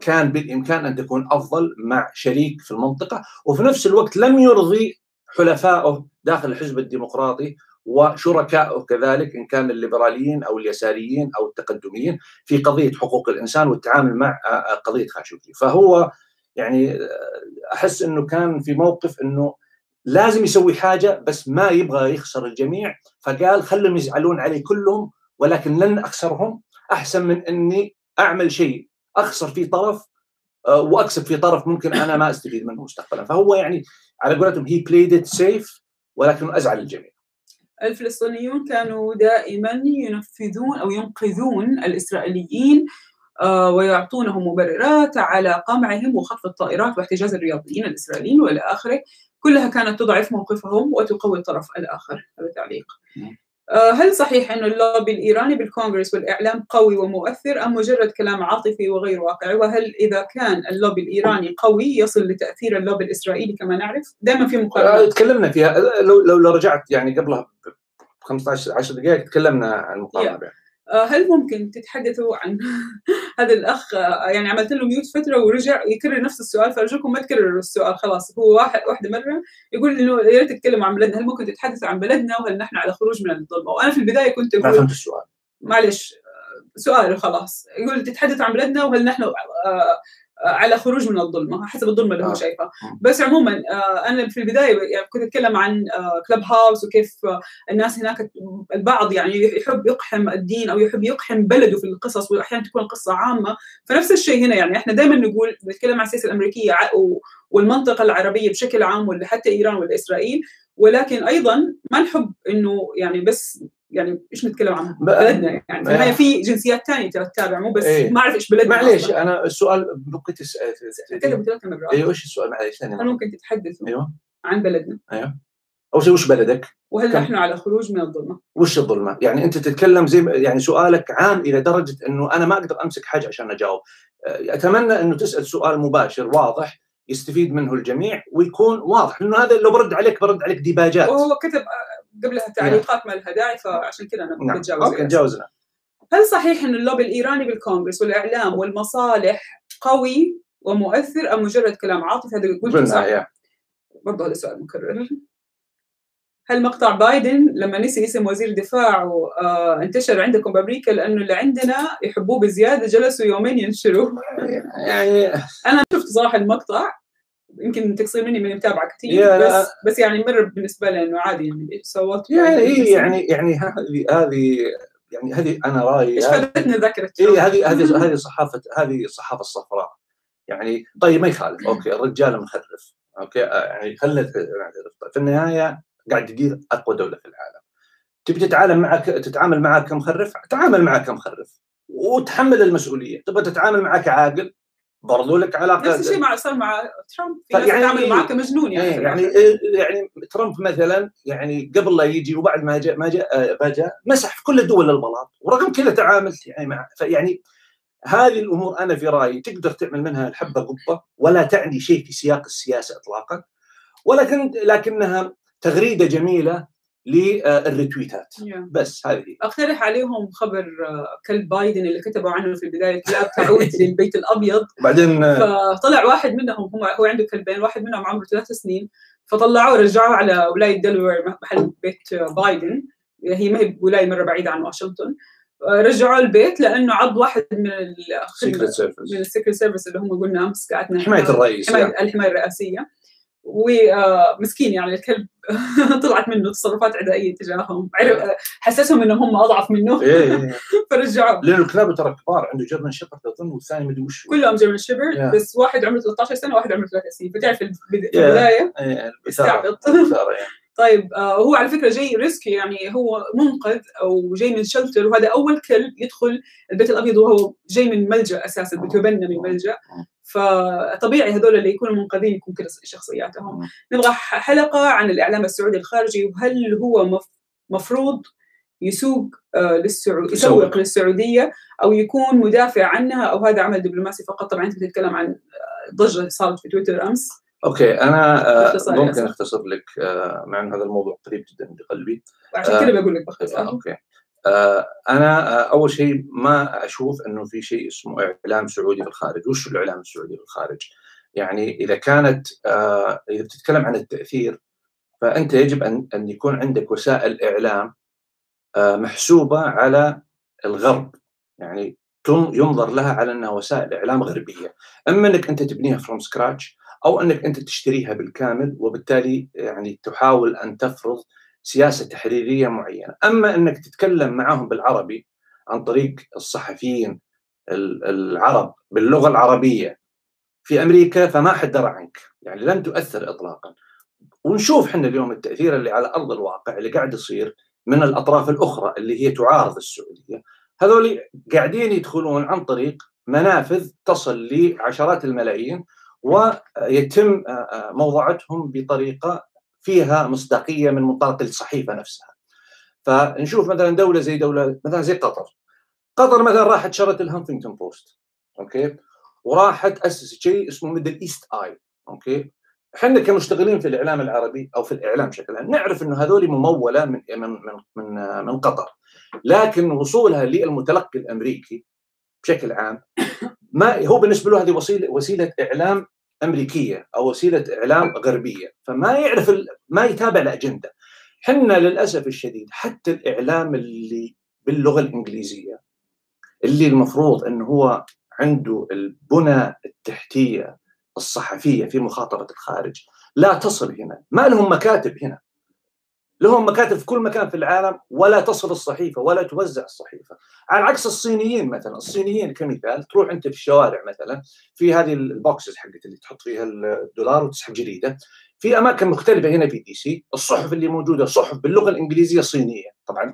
كان بالإمكان أن تكون أفضل مع شريك في المنطقة، وفي نفس الوقت لم يرضي حلفائه داخل الحزب الديمقراطي وشركائه كذلك إن كان الليبراليين أو اليساريين أو التقدميين في قضية حقوق الإنسان والتعامل مع قضية خاشقجي. فهو يعني أحس أنه كان في موقف أنه لازم يسوي حاجة بس ما يبغى يخسر الجميع، فقال خلهم يزعلون علي كلهم ولكن لن أخسرهم، أحسن من أني أعمل شيء أخسر في طرف وأكسب في طرف ممكن أنا ما أستفيد منه مستقبلا. فهو يعني على قولتهم he played it safe ولكن أزعل الجميع. الفلسطينيون كانوا دائما ينفذون أو ينقذون الإسرائيليين ويعطونهم مبررات على قمعهم وخطف الطائرات واحتجاز الرياضيين الإسرائيليين والى آخره، كلها كانت تضعف موقفهم وتقوي الطرف الآخر. هذا تعليق. هل صحيح أن اللوبي الإيراني بالكونغرس والإعلام قوي ومؤثر أم مجرد كلام عاطفي وغير واقعي؟ وهل إذا كان اللوبي الإيراني قوي يصل لتأثير اللوبي الإسرائيلي كما نعرف؟ دائما في مقارنة تكلمنا فيها، لو لو رجعت يعني قبلها خمسة عشر دقائق تكلمنا عن المقارنة. هل ممكن تتحدثوا عن هذا الأخ يعني عملت له ميوت فترة ورجع يكرر نفس السؤال، فأرجوكم ما تكرروا السؤال خلاص. هو واحد واحدة مرة يقول إنه يا ريت تتكلم عن بلدنا، هل ممكن تتحدث عن بلدنا وهل نحن على خروج من الظلمة؟ وأنا في البداية كنت أقول ما فهمت السؤال، معلش سؤال وخلاص. يقول تتحدث عن بلدنا وهل نحن على خروج من الظلمه حسب الظلمه اللي هو شايفها. بس عموما انا في البدايه يعني كنت اتكلم عن كلب هاوس وكيف الناس هناك البعض يعني يحب يقحم الدين او يحب يقحم بلده في القصص، واحيانا تكون القصه عامه. فنفس الشيء هنا، يعني احنا دائما نقول نتكلم عن السياسه الامريكيه والمنطقه العربيه بشكل عام ولا حتى ايران ولا اسرائيل، ولكن ايضا ما نحب انه يعني بس يعني ايش نتكلم عن بلدنا، يعني ما في جنسيات ثانيه ترى تتابع، مو بس ايه ما اعرف ايش بلدنا. معليش انا السؤال بقيت اسال ايوه ايش السؤال معليش ثاني انا ممكن تتحدث ايوه عن بلدنا. ايوه اول شيء وش بلدك؟ وهل كم... نحن على خروج من الظلمه؟ وش الظلمه؟ يعني انت تتكلم زي يعني سؤالك عام الى درجه انه انا ما اقدر امسك حاجه عشان اجاوب. اتمنى انه تسال سؤال مباشر واضح يستفيد منه الجميع ويكون واضح، لانه هذا لو برد عليك برد عليك ديباجات. وهو كتب قبلها تعليقات ما لها داعي، فعشان كذا انا نعم. بتجاوز تجاوزنا. هل صحيح ان اللوبي الايراني بالكونغرس والاعلام والمصالح قوي ومؤثر ام مجرد كلام عاطفي؟ هذا قلت صح برضه، هذا سؤال مكرر. هل مقطع بايدن لما نسي اسم وزير دفاعه انتشر عندكم بامريكا لانه اللي عندنا يحبوه بزياده جلسوا يومين ينشروه؟ يعني انا شفت صراحه المقطع، يمكن تقصير مني من متابعه كثير، بس بس يعني مر بالنسبه لي انه عادي يعني ايش سوت يعني هي يعني يعني هذه هذه يعني هذه انا رايي ايش فادتني ذاكره اي هذه هذه هذه صحافه هذه الصحافه الصفراء يعني. طيب ما يخالف، اوكي الرجال مخرف، اوكي يعني خلت في النهايه قاعد يدير اقوى دوله في العالم. تبي تتعامل معك تتعامل معك كمخرف، تعامل معك كمخرف وتحمل المسؤوليه. تبغى تتعامل معك عاقل برضو لك علاقه. نفس الشيء مع صار مع ترامب، في ناس تعامل معك مجنون يعني يعني يعني ترامب مثلا يعني قبل لا يجي وبعد ما جاء ما جاء ما جاء مسح في كل الدول البلاط، ورغم كذا تعاملت يعني مع يعني هذه الامور. انا في رايي تقدر تعمل منها الحبه قبه ولا تعني شيء في سياق السياسه اطلاقا، ولكن لكنها تغريده جميله للريتويتات. بس هذه اقترح عليهم خبر كلب بايدن اللي كتبوا عنه في البدايه كلاب تعود للبيت الابيض. بعدين فطلع واحد منهم، هم هو عنده كلبين، واحد منهم عمره ثلاث سنين، فطلعوه ورجعوه على ولايه دلوير محل بيت بايدن، هي ما هي ولايه مره بعيده عن واشنطن. رجعوه البيت لانه عض واحد من السيكريت سيرفيس اللي هم قلنا امس قعدنا حمايه الرئيس حماية الحمايه الرئاسيه، ومسكين يعني الكلب طلعت منه تصرفات عدائيه تجاههم، حسسهم انهم هم اضعف منه فرجعوه. لان الكلاب ترى كبار، عنده جيرمان شيبرد اظن والثاني مدري وش، كلهم جيرمان شيبرد بس واحد عمره ثلاثة عشر سنه وواحد عمره ثلاث سنين، فتعرف البدايه استعبط. طيب آه هو على فكره جاي ريسكي، يعني هو منقذ او جاي من شلتر، وهذا اول كلب يدخل البيت الابيض وهو جاي من ملجا اساسا، بتبنى من ملجا، فطبيعي هذول اللي يكونوا منقذين يكون كذا شخصياتهم. نبغى حلقه عن الاعلام السعودي الخارجي، وهل هو مفروض يسوق آه للسعوديه يسوق للسعوديه او يكون مدافع عنها، او هذا عمل دبلوماسي فقط؟ طبعا انت بتتكلم عن ضجه صارت في تويتر امس. اوكي انا ممكن اختصر لك، مع ان هذا الموضوع قريب جدا لقلبي وعشان كذا بقول لك باختصار. اوكي انا اول شيء ما اشوف انه في شيء اسمه اعلام سعودي في الخارج. وش الاعلام السعودي في الخارج؟ يعني اذا كانت اذا بتتكلم عن التاثير، فانت يجب ان ان يكون عندك وسائل اعلام محسوبه على الغرب، يعني ينظر لها على انها وسائل اعلام غربيه، اما انك انت تبنيها فروم سكراتش أو أنك أنت تشتريها بالكامل، وبالتالي يعني تحاول أن تفرض سياسة تحريرية معينة. أما أنك تتكلم معهم بالعربي عن طريق الصحفيين العرب باللغة العربية في أمريكا، فما حد درى عنك، يعني لن تؤثر إطلاقا. ونشوف حنا اليوم التأثير اللي على أرض الواقع اللي قاعد يصير من الأطراف الأخرى اللي هي تعارض السعودية. هذول قاعدين يدخلون عن طريق منافذ تصل لعشرات الملايين، ويتم موضعتهم بطريقة فيها مصداقية من منطلق الصحيفة نفسها. فنشوف مثلا دولة زي دولة مثلا زي قطر. قطر مثلا راحت شرت الهانفينغتون بوست، اوكي، وراحت أسست شيء اسمه ميدل ايست اي، اوكي. احنا كمشتغلين في الإعلام العربي أو في الإعلام بشكل عام نعرف إنه هذول ممولة من من من من قطر، لكن وصولها للمتلقي الأمريكي بشكل عام ما هو بالنسبه له هذه وسيله وسيله اعلام امريكيه او وسيله اعلام غربيه، فما يعرف ما يتابع الاجنده. احنا للاسف الشديد حتى الاعلام اللي باللغه الانجليزيه اللي المفروض انه هو عنده البنى التحتية الصحفية في مخاطبة الخارج لا تصل هنا. ما لهم مكاتب هنا، لهم مكاتب في كل مكان في العالم ولا تصل الصحيفة ولا توزع الصحيفة، على عكس الصينيين مثلا. الصينيين كمثال تروح أنت في الشوارع مثلا في هذه البوكسز حقت اللي تحط فيها الدولار وتسحب جريدة، في أماكن مختلفة هنا في دي سي الصحف اللي موجودة صحف باللغة الإنجليزية الصينية، طبعا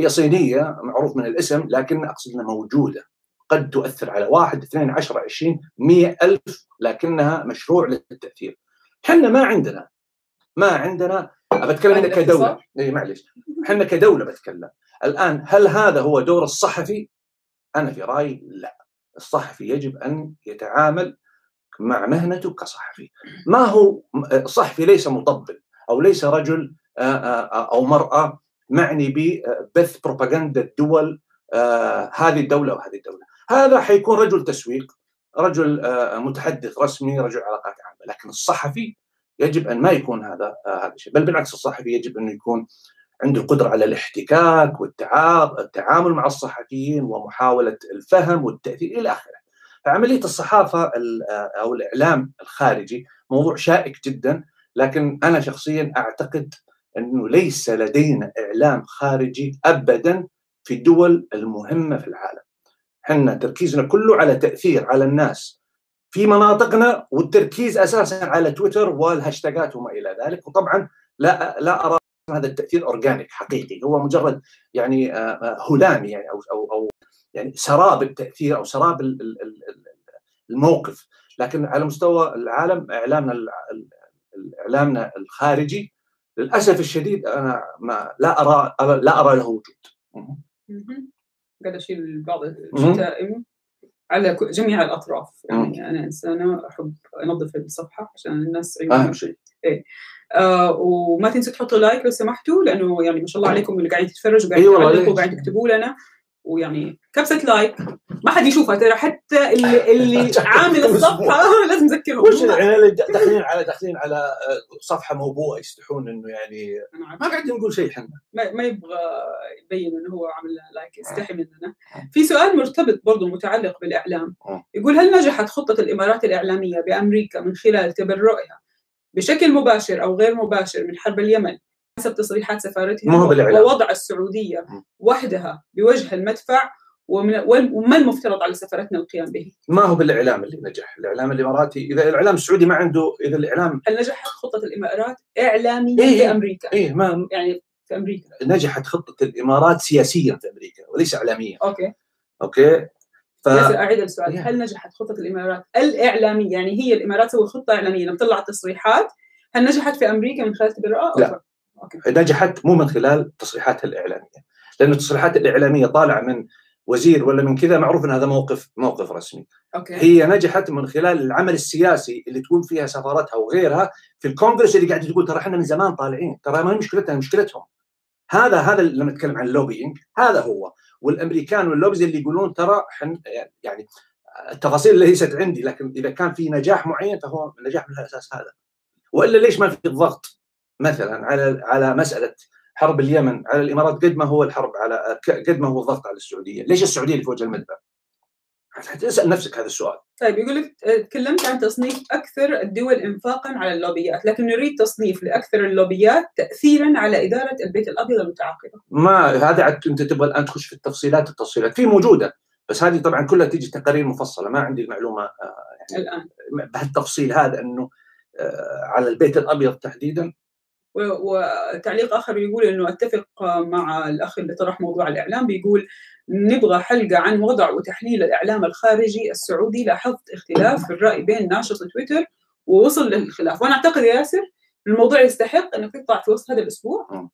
هي صينية معروف من الاسم لكن أقصد أنها موجودة قد تؤثر على واحد اثنين عشرة عشرين مئة ألف لكنها مشروع للتأثير. حنا ما عندنا ما عندنا بتكلم هنا كدولة، إيه معلش حنا كدولة بتكلم الآن. هل هذا هو دور الصحفي؟ أنا في رأيي لا، الصحفي يجب أن يتعامل مع مهنته كصحفي، ما هو صحفي ليس مطبل أو ليس رجل أو مرأة معني ببث بروباغندا دول هذه الدولة وهذه الدولة. هذا حيكون رجل تسويق، رجل متحدث رسمي، رجل علاقات عامة، لكن الصحفي يجب أن ما يكون هذا هذا الشيء، بل بالعكس الصحفي يجب أنه يكون عنده القدرة على الاحتكاك والتعامل مع الصحفيين ومحاولة الفهم والتأثير إلى آخره. فعملية الصحافة أو الإعلام الخارجي موضوع شائك جدا، لكن أنا شخصيا أعتقد أنه ليس لدينا إعلام خارجي أبدا في الدول المهمة في العالم. حنا تركيزنا كله على تأثير على الناس في مناطقنا، والتركيز أساسا على تويتر والهاشتاجات وما إلى ذلك، وطبعا لا لا أرى هذا التأثير أورجانيك حقيقي، هو مجرد يعني هلامي يعني أو أو أو يعني سراب التأثير أو سراب الموقف. لكن على مستوى العالم إعلامنا إعلامنا الخارجي للأسف الشديد أنا ما لا أرى لا أرى له وجود. قاعد أشيل بعض الشتائم على جميع الأطراف، يعني أنا إنسانة أحب أنظف الصفحة عشان الناس يعرفوا شيء. إيه آه وما تنسوا تحطوا لايك لو سمحتوا، لأنه يعني ما شاء الله عليكم اللي قاعدين تتفرجوا قاعدين تعلقوا قاعدين تكتبوا لنا، ويعني كبسة لايك ما حد يشوفها ترى، حتى اللي اللي عامل الصفحة لازم نذكرهم. وش يعني داخلين على داخلين على صفحة موبوءة يستحون إنه يعني ما قاعدين نقول شيء، حنا ما يبغى يبين إنه هو عامل لايك، يستحي مننا. في سؤال مرتبط برضو متعلق بالإعلام، يقول هل نجحت خطة الإمارات الإعلامية بأمريكا من خلال تبرؤها بشكل مباشر أو غير مباشر من حرب اليمن حسب تصريحات سفارتها ووضع السعودية وحدها بوجه المدفع، وما المفترض على سفارتنا القيام به؟ ما هو بالإعلام اللي نجح، الإعلام الإماراتي إذا الإعلام السعودي ما عنده، إذا الإعلام هل نجحت خطة الإمارات إعلامية إيه في أمريكا؟ إيه ما يعني في أمريكا نجحت خطة الإمارات سياسيا في أمريكا وليس إعلاميا. أوكي أوكي ف... أعيد السؤال، هل نجحت خطة الإمارات الإعلامية، يعني هي الإمارات سوت خطة إعلامية نطلع تصريحات، هل نجحت في أمريكا من خلال تبرؤها؟ لا أوكي. نجحت مو من خلال تصريحاتها الإعلامية، لأن التصريحات الإعلامية طالعة من وزير ولا من كذا معروف أن هذا موقف موقف رسمي. أوكي. هي نجحت من خلال العمل السياسي اللي تكون فيها سفارتها وغيرها في الكونغرس اللي قاعدة تقول ترى احنا من زمان طالعين، ترى ما هي مشكلتنا مشكلتهم. هذا هذا لما نتكلم عن اللوبينج هذا هو، والأمريكان واللوبيز اللي يقولون ترى يعني التفاصيل ليست عندي، لكن إذا كان في نجاح معين فهو نجاح من الأساس هذا، وإلا ليش ما في الضغط مثلا على على مساله حرب اليمن على الامارات قد ما هو الحرب على قد ما هو الضغط على السعوديه، ليش السعوديه اللي في وجه المدفع؟ تسال نفسك هذا السؤال. طيب يقول لك تكلمت عن تصنيف اكثر الدول انفاقا على اللوبيات، لكن نريد تصنيف لاكثر اللوبيات تاثيرا على اداره البيت الابيض المتعاقبه. ما هذا انت تبغى الان تخش في التفصيلات، التفصيلات في موجوده بس هذه طبعا كلها تيجي تقارير مفصله، ما عندي المعلومه يعني الان بهالتفصيل هذا انه على البيت الابيض تحديدا. وتعليق آخر يقول أنه أتفق مع الأخ اللي طرح موضوع الإعلام، بيقول نبغى حلقة عن وضع وتحليل الإعلام الخارجي السعودي، لاحظت اختلاف في الرأي بين ناشط تويتر ووصل للخلاف، وأنا أعتقد يا ياسر الموضوع يستحق أنك تطلع في وسط هذا الأسبوع.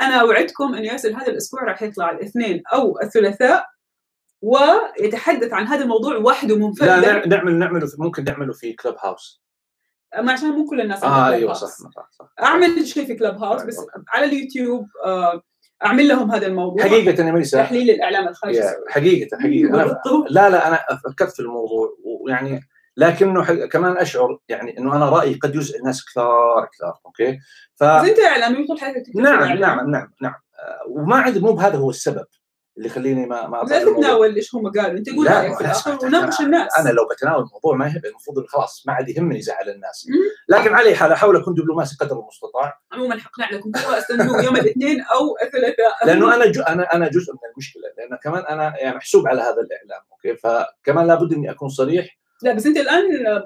أنا أوعدكم أن ياسر هذا الأسبوع راح يطلع الاثنين أو الثلاثاء ويتحدث عن هذا الموضوع وحده منفردا. لا نعمل نعمله ممكن نعمله في كلوب هاوس، ما عشان مو كل الناس آه أيوة صح صح. أعمل شيء في كلوب هاوس بس على اليوتيوب أعمل لهم هذا الموضوع حقيقة يا ميساء، تحليل الإعلام الخارجي حقيقة حقيقة أنا لا لا أنا فكرت في الموضوع ويعني لكنه حق... كمان أشعر يعني إنه أنا رأيي قد يزعل الناس كثار كثار أوكي ف... بس أنت إعلامي طول حياتك. نعم نعم نعم نعم وما عاد مو بهذا هو السبب، اللي خليني ما ما لا تتناول ايش هم قالوا، انت قول رايك في الاخر وناقش الناس. انا لو بتناول الموضوع ما يهمني، المفروض خلاص ما عاد يهمني زعل الناس. لكن علي حال احاول اكون دبلوماسي قدر المستطاع. عموما حقنا عليكم هو استنوا يوم الاثنين او الثلاثاء، لانه انا جو انا انا جزء من المشكله، لان كمان انا يعني محسوب على هذا الاعلام، اوكي، فكمان لابد اني اكون صريح. لا بس انت الان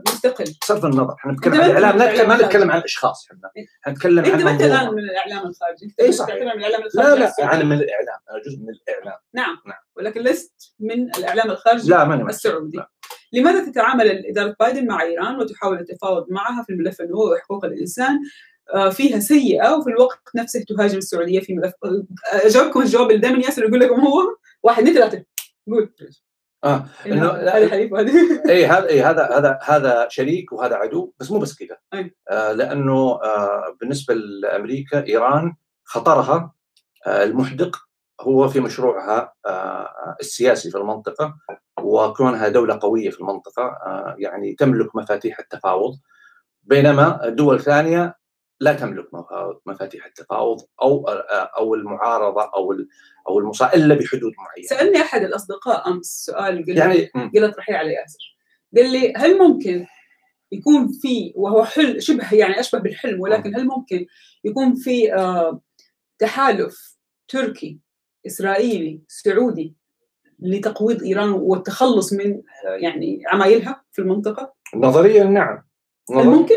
مستقل صرف النظر، احنا بنتكلم عن الاعلام، لا ما نتكلم عن اشخاص، احنا حنتكلم عن انت الان من الاعلام الخارجي. اي صح، من الاعلام الخارجي. لا لا انا من الاعلام، انا جزء من الاعلام. نعم نعم، ولكن لست من الاعلام الخارجي. لا ماني السعودي. لا. لماذا تتعامل اداره بايدن مع ايران وتحاول التفاوض معها في الملف النووي وحقوق الانسان فيها سيئه، وفي الوقت نفسه تهاجم السعوديه في ملف؟ اجاوبكم الجواب اللي دائما ياسر يقول لكم هو واحد اثنين ثلاثه، قول. اه انه هذا حليف هذا اي هذا اي هذا هذا هذا شريك وهذا عدو، بس مو بس كذا. آه لانه آه بالنسبه لامريكا ايران خطرها آه المحدق هو في مشروعها آه السياسي في المنطقه، وكونها دوله قويه في المنطقه آه يعني تملك مفاتيح التفاوض، بينما دول ثانيه لا تملك مفاتيح التفاوض او او المعارضه او او المصا الا بحدود معينه. سالني احد الاصدقاء امس سؤال قلت يعني قلت رحيل على ياسر، قال لي هل ممكن يكون في، وهو حل شبه يعني اشبه بالحلم، ولكن هل ممكن يكون في آه تحالف تركي اسرائيلي سعودي لتقويض ايران والتخلص من يعني عمايلها في المنطقه؟ نظريا نعم. هل ممكن؟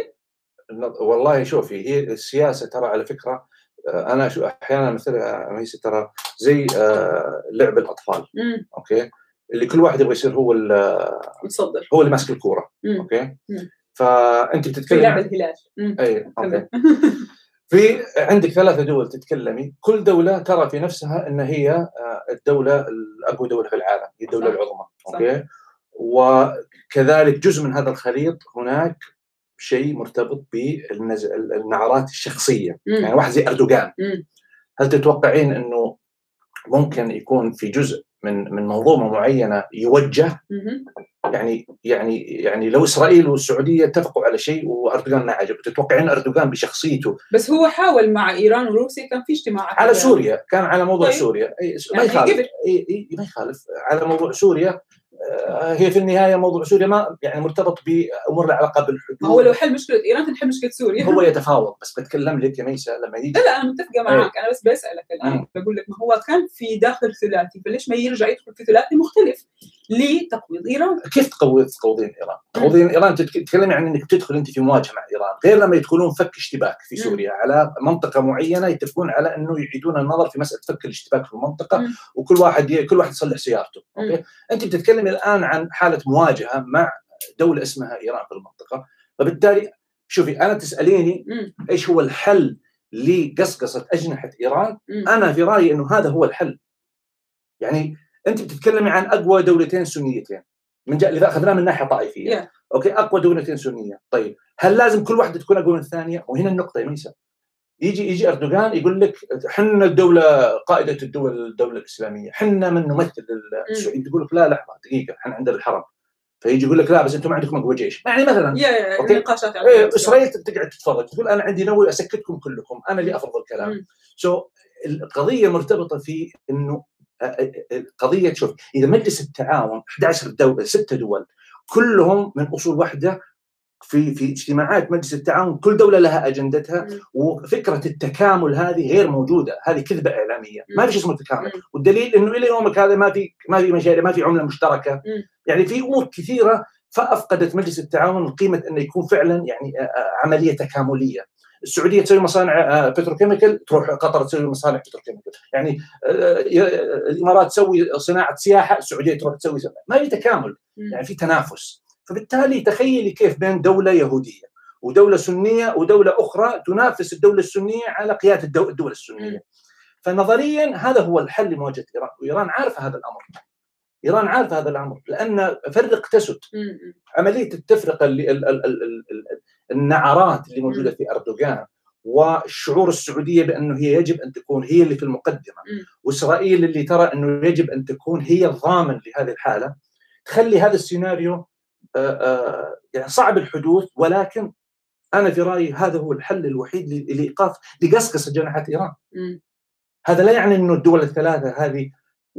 والله شوفي، هي السياسه ترى على فكره انا شو احيانا مثلا ميساء ترى زي لعب الاطفال، مم. اوكي، اللي كل واحد يبغى يصير هو المتصدر، هو اللي ماسك الكوره، اوكي، مم. فانت بتتكلمي في لعب الهلال، اي اوكي في عندك ثلاثه دول تتكلمي، كل دوله ترى في نفسها ان هي الدوله الاقوى دوله في العالم، هي الدوله صح. العظمى، اوكي صح. وكذلك جزء من هذا الخليط هناك شيء مرتبط بالنعرات الشخصيه، مم. يعني واحد زي اردوغان، مم. هل تتوقعين انه ممكن يكون في جزء من من منظومه معينه يوجه؟ مم. يعني يعني يعني لو اسرائيل والسعوديه اتفقوا على شيء واردوغان ما عجبه، تتوقعين اردوغان بشخصيته؟ بس هو حاول مع ايران وروسيا، كان في اجتماعات على سوريا، كان على موضوع طيب. سوريا أي ما يخالف، يعني اي اي ما يخالف على موضوع سوريا. هي في النهايه موضوع سوريا ما يعني مرتبط بامور لها علاقه بالحدود. هو لو حل مشكله ايران تنحل مشكله سوريا. هو يتفاوض، بس بتكلم لك يا ميساء لما يجي. لا لا انا متفقه معك، انا بس بسالك الان، بقول لك ما هو كان في داخل ثلاثي، فليش ما يرجع يدخل في ثلاثي مختلف لتقويض ايران؟ كيف تقويض تقويضين ايران؟ تقويضين ايران تتكلمي عن انك تدخل انت في مواجهه مع ايران، غير لما يدخلون فك اشتباك في سوريا على منطقه معينه، يتفقون على انه يعيدون النظر في مساله فك الاشتباك في المنطقه، وكل واحد كل واحد يصلح سيارته، اوكي؟ انت بتتكلمي الآن عن حالة مواجهة مع دولة اسمها إيران في المنطقة، فبالتالي شوفي أنا تسأليني إيش هو الحل لقصقصة أجنحة إيران؟ أنا في رأيي إنه هذا هو الحل. يعني أنت بتتكلمي عن أقوى دولتين سنيتين، من جا... إذا أخذناها من ناحية طائفية، yeah. أوكي، أقوى دولتين سنية، طيب هل لازم كل واحدة تكون أقوى من الثانية؟ وهنا النقطة يا ميساء، يجي يجي أردوغان يقول لك حنا الدولة قائدة الدول الدولة الإسلامية، حنا من نمثل السعودية، تقول لك لا لحظة دقيقة احنا عندنا الحرم، فيجي يقول لك لا بس انتم ما عندكم اقوى جيش، يعني مثلا نقاشات إيه اسرائيل تقعد تتفرج تقول انا عندي نووي اسكتكم كلكم، انا اللي افرض الكلام. سو so, القضية مرتبطة في انه قضية شوف اذا مجلس التعاون إحدى عشرة دولة ست دول كلهم من اصول واحدة في في اجتماعات مجلس التعاون، كل دوله لها اجندتها، مم. وفكره التكامل هذه غير موجوده، هذه كذبه اعلاميه، مم. ما في شيء اسمه تكامل، والدليل انه الى يومك هذا ما في ما في مشاريع، ما في عمله مشتركه، مم. يعني في امور كثيره فافقدت مجلس التعاون قيمه انه يكون فعلا يعني عمليه تكامليه. السعوديه تسوي مصانع بتروكيميكال، تروح قطر تسوي مصانع بتروكيميكال، يعني الامارات تسوي صناعه سياحه، السعوديه تروح تسوي صناعة. ما في تكامل، مم. يعني في تنافس. فبالتالي تخيلي كيف بين دولة يهودية ودولة سنية ودولة أخرى تنافس الدولة السنية على قيادة الدولة السنية. فنظريا هذا هو الحل لمواجهة إيران، وإيران عارفة هذا الأمر. إيران عارفة هذا الأمر، لأن فرق تسد. عملية التفرقة اللي ال ال ال النعرات اللي موجودة في أردوغان، وشعور السعودية بأنه هي يجب أن تكون هي اللي في المقدمة، وإسرائيل اللي ترى أنه يجب أن تكون هي الضامن لهذه الحالة، تخلي هذا السيناريو يعني صعب الحدوث. ولكن انا في رايي هذا هو الحل الوحيد لايقاف لقصقصه جناحات ايران. م. هذا لا يعني انه الدول الثلاثه هذه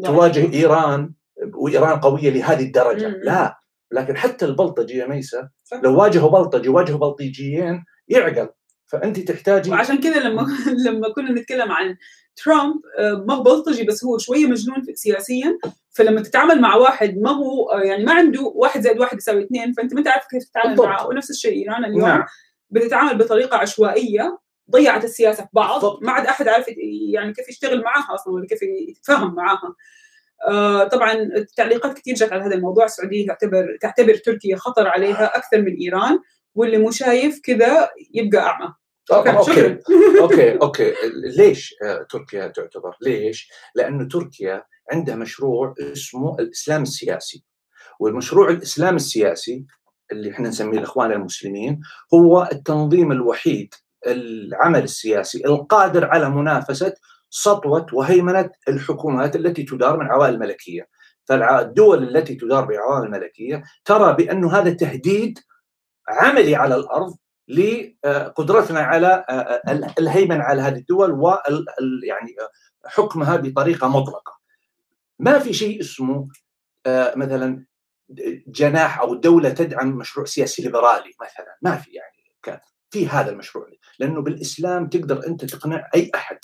تواجه إيران وإيران قوية لهذه الدرجة، لا. لكن حتى البلطجي يا ميساء لو واجهوا بلطجي واجهوا بلطجيين يعقل، فأنت تحتاجي. وعشان كذا لما لما كنا نتكلم عن ترامب ما هو بلطجي بس هو شوية مجنون سياسيا، فلما تتعامل مع واحد ما هو يعني ما عنده واحد زائد واحد يساوي اثنين، فأنت ما تعرف كيف تتعامل بالضبط. معه. ونفس الشيء إيران اليوم نعم. بتتعامل بطريقة عشوائية، ضيعت السياسة في بعض، بالضبط. ما عاد أحد عارف يعني كيف يشتغل معاها أصلا ولا كيف يتفاهم معاها. آه طبعا تعليقات كثير جت على هذا الموضوع. السعودية تعتبر تعتبر تركيا خطر عليها أكثر من إيران، واللي مو شايف كذا يبقى أعمى. أوكي أوكي أوكي, أوكي. ليش تركيا تعتبر؟ ليش؟ لأنه تركيا عندها مشروع اسمه الإسلام السياسي، والمشروع الإسلام السياسي اللي احنا نسميه الإخوان المسلمين هو التنظيم الوحيد العمل السياسي القادر على منافسة سطوة وهيمنة الحكومات التي تدار من عوائل ملكية. فالدول التي تدار بعوائل ملكية ترى بأنه هذا تهديد عملي على الأرض لقدرتنا على الهيمنة على هذه الدول ويعني حكمها بطريقة مطلقة. ما في شيء اسمه مثلا جناح أو دولة تدعم مشروع سياسي ليبرالي مثلا، ما في يعني في هذا المشروع، لأنه بالإسلام تقدر أنت تقنع أي أحد.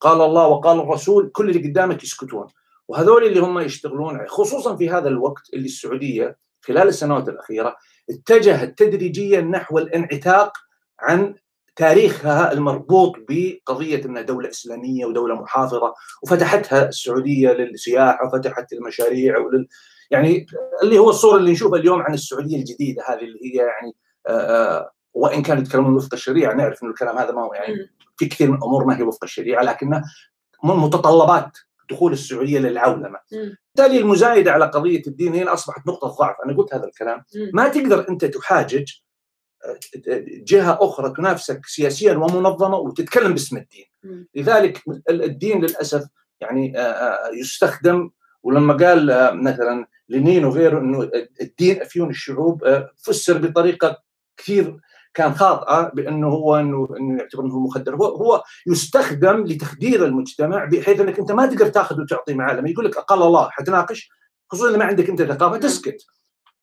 قال الله وقال الرسول، كل اللي قدامك يسكتون. وهذول اللي هم يشتغلون خصوصا في هذا الوقت اللي السعودية خلال السنوات الأخيرة اتجهت تدريجيا نحو الانعتاق عن تاريخها المربوط بقضية أنها دولة إسلامية ودولة محافظة، وفتحتها السعودية للسياحة وفتحت المشاريع ولل... يعني اللي هو الصورة اللي نشوفها اليوم عن السعودية الجديدة هذه اللي هي يعني آآ وإن كانوا يتكلمون وفق الشريعة، نعرف أن الكلام هذا ما هو يعني في كثير من الأمور ما هي وفق الشريعة، لكنها من متطلبات دخول السعودية للعولمة. بالتالي المزايدة على قضية الدين هي أصبحت نقطة ضعف. أنا قلت هذا الكلام. مم. ما تقدر أنت تحاجج جهة أخرى تنافسك سياسيا ومنظمة وتتكلم باسم الدين. مم. لذلك الدين للأسف يعني يستخدم، ولما قال مثلا لينين وغيره أنه الدين أفيون الشعوب فسر بطريقة كثير كان خاطئة بأنه هو أنه يعتبر أنه مخدر. هو, هو يستخدم لتخدير المجتمع بحيث أنك أنت ما تقدر تأخذ وتعطي معالمة. يقول لك أقل الله حتناقش، خصوصا إذا ما عندك أنت ثقافة تسكت.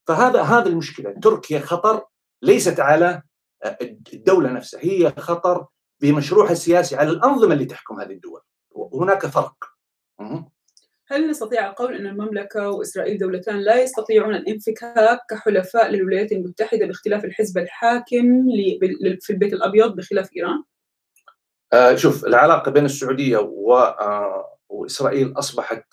فهذا هذا المشكلة. تركيا خطر ليست على الدولة نفسها، هي خطر بمشروعها السياسي على الأنظمة اللي تحكم هذه الدول، وهناك فرق. هل نستطيع القول أن المملكة وإسرائيل دولتان لا يستطيعون الانفكاك كحلفاء للولايات المتحدة باختلاف الحزب الحاكم في البيت الأبيض بخلاف إيران؟ آه شوف، العلاقة بين السعودية وإسرائيل أصبحت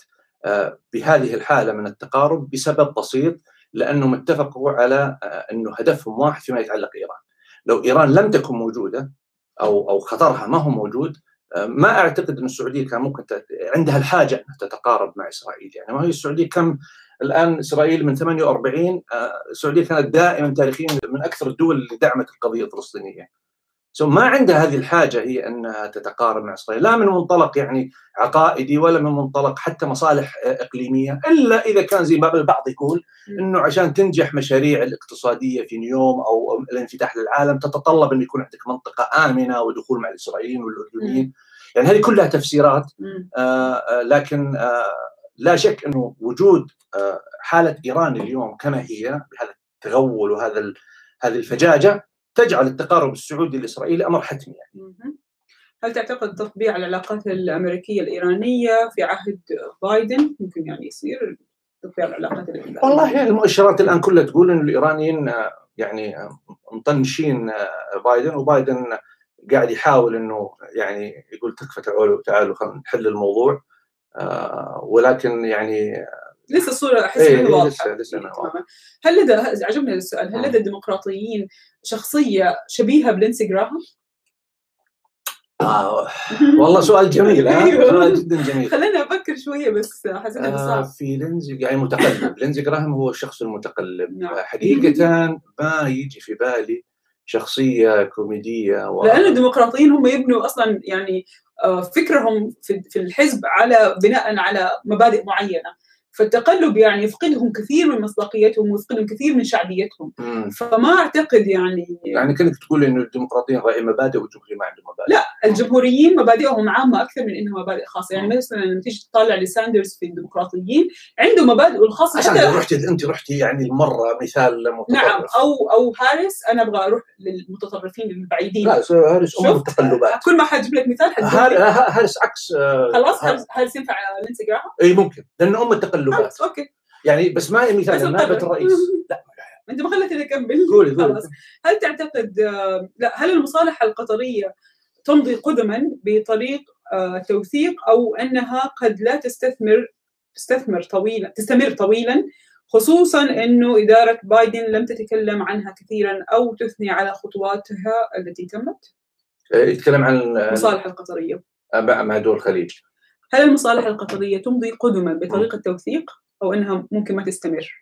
آه بهذه الحالة من التقارب بسبب بسيط، لأنهم اتفقوا على آه أنه هدفهم واحد فيما يتعلق إيران. لو إيران لم تكن موجودة أو, أو خطرها ما هو موجود، ما أعتقد أن السعودية كان ممكن ت... عندها الحاجة أن تتقارب مع إسرائيل. يعني ما هي السعودية كم الآن؟ إسرائيل من ثمانية وأربعين السعودية كانت دائما تاريخيا من أكثر الدول اللي دعمت القضية الفلسطينية. سو ما عندها هذه الحاجة هي أنها تتقارب مع إسرائيل، لا من منطلق يعني عقائدي ولا من منطلق حتى مصالح إقليمية، إلا إذا كان زي ما البعض يقول أنه عشان تنجح مشاريع الاقتصادية في نيوم أو الانفتاح للعالم تتطلب أن يكون عندك منطقة آمنة ودخول مع الإسرائيليين والأردنيين. يعني هذه كلها تفسيرات، آه لكن آه لا شك أنه وجود آه حالة إيران اليوم كما هي بهذا التغول وهذا هذه الفجاجة تجعل التقارب السعودي الإسرائيلي أمر حتمي. يعني هل تعتقد تطبيع العلاقات الأمريكية الإيرانية في عهد بايدن ممكن يعني يصير تطبيع العلاقات الإيرانية؟ والله المؤشرات الآن كلها تقول إنه الإيرانيين يعني مطنشين بايدن، وبايدن قاعد يحاول إنه يعني يقول تكفى تعالوا تعالوا خلينا نحل الموضوع، ولكن يعني لسه الصورة أحس إيه واضحة. لسه لسه هل لدى عجبني السؤال، هل لدى الديمقراطيين شخصية شبيهة بلينسي جراهام؟ آه والله سؤال جميل. آه جدا جميل. خلينا أفكر شوية بس حسيت إنه صعب. في لينسي يعني متقلب. لينسي جراهام هو الشخص المتقلب. نعم. حقيقة ما يجي في بالي شخصية كوميدية و... لأن الديمقراطيين هم يبنوا أصلا يعني فكرهم في الحزب على بناء على مبادئ معينة، فالتقلب يعني يفقدهم كثير من مصداقيتهم ويفقدهم كثير من شعبيتهم. مم. فما أعتقد يعني يعني كنت تقول إنه الديمقراطيين رأي مبادئ والجمهوريين ما عندهم مبادئ. لا، الجمهوريين مبادئهم عامة أكثر من إنها مبادئ خاصة. يعني مثلا لما تيجي تطالع لساندرز في الديمقراطيين عنده مبادئ الخاصة. عشان حتى رحت أنت رحتي يعني المرة مثال متطرف. نعم، أو أو هارس. أنا أبغى أروح للمتطرفين البعيدين. لا هارس أم التقلبات. كل ما حجيب لك مثال هارس هارس عكس. خلاص هارس هارس ينفع ننسى جراها؟ إيه ممكن، لأن أم التقلبات. أوكي. يعني بس ما مثال نائبة الرئيس. لا. أنت ما خلتني أكمل. قولي قولي. هل تعتقد لا هل المصالحة القطرية تمضي قدما بطريق توثيق أو أنها قد لا تستثمر تستثمر طويلا تستمر طويلا، خصوصا أنه إدارة بايدن لم تتكلم عنها كثيرا أو تثني على خطواتها التي تمت؟ يتكلم عن المصالحة القطرية مع دول الخليج. هل المصالحة القطرية تمضي قدما بطريق التوثيق أو أنها ممكن ما تستمر،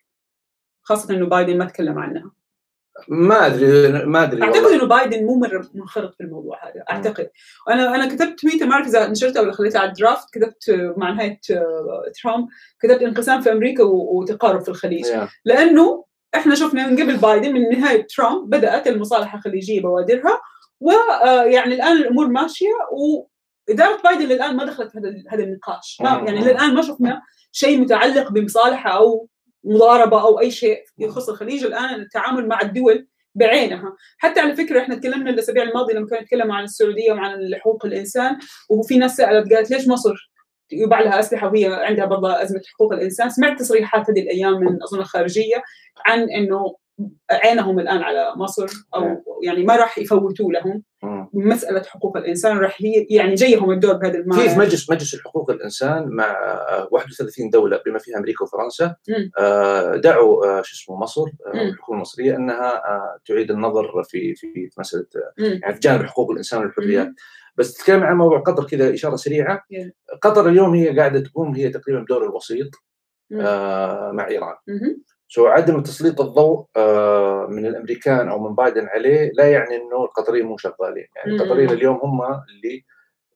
خاصة أنه بايدن ما تكلم عنها؟ ما أدري ما أدري أعتقد إنه بايدن مو مرة منخرط في الموضوع هذا. أعتقد أنا أنا كتبت تويتر، ما أعرف إذا نشرته ولا خليته على الدرافت، كتبت مع نهاية ترامب كتبت انقسام في أمريكا وتقارب في الخليج. yeah. لأنه إحنا شفنا من قبل بايدن من نهاية ترامب بدأت المصالحة الخليجية بوادرها، ويعني الآن الأمور ماشية، وإدارة بايدن للآن ما دخلت هذا هذا النقاش. ما يعني للآن ما شفنا شيء متعلق بمصالحة أو مضاربة أو أي شيء يخص الخليج. الآن التعامل مع الدول بعينها. حتى على فكرة إحنا تكلمنا الأسابيع الماضية لما كنا نتكلم عن السعودية وعن حقوق الإنسان، وفي ناس سألت قالت ليش مصر يباع لها أسلحة وهي عندها برضه أزمة حقوق الإنسان؟ سمعت تصريحات هذه الأيام من أظن الخارجية عن إنه عينهم الآن على مصر، أو يعني ما راح يفوتوا لهم مسألة حقوق الإنسان، راح يعني جيهم الدور بهذا المعنى. في مجلس مجلس الحقوق الإنسان مع واحد وثلاثين دولة بما فيها أمريكا وفرنسا دعوا شو اسمه مصر الحكومة المصرية أنها تعيد النظر في في مسألة يعني في جانب حقوق الإنسان والحريات. بس تتكلم عن موضوع قطر كذا إشارة سريعة. مم. قطر اليوم هي قاعدة تقوم هي تقريبا بدور الوسيط آه مع إيران. مم. سو عدم تسليط الضوء من الامريكان او من بايدن عليه لا يعني انه القطريين مو شغالين. يعني القطريين اليوم هم اللي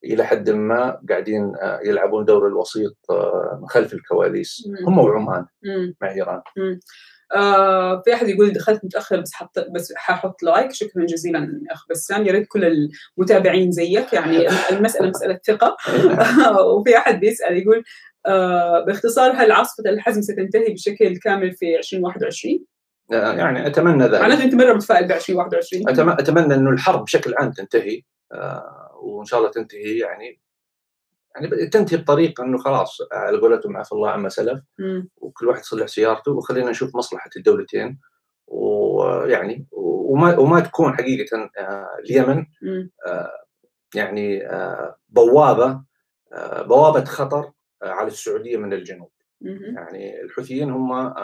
الى حد ما قاعدين يلعبون دور الوسيط من خلف الكواليس، هم وعمان مع ايران. آه في احد يقول دخلت متاخر بس حط بس ححط لايك. شكرا جزيلا اخ بسام، يا ريت كل المتابعين زيك. يعني المساله مساله ثقه. وفي احد بيسال يقول آه باختصار هل عاصفة الحزم ستنتهي بشكل كامل في ألفين وواحد وعشرين؟ يعني أتمنى ذلك. معناته أنت مرة متفائل ب ألفين وواحد وعشرين؟ أتم... أتمنى أنه الحرب بشكل عام تنتهي آه وإن شاء الله تنتهي يعني يعني تنتهي بطريقة أنه خلاص على قولتهم عفى الله عما سلف، وكل واحد يصلح سيارته، وخلينا نشوف مصلحة الدولتين، ويعني وما وما تكون حقيقة آه اليمن آه يعني آه بوابة آه بوابة خطر على السعودية من الجنوب. يعني الحوثيين هم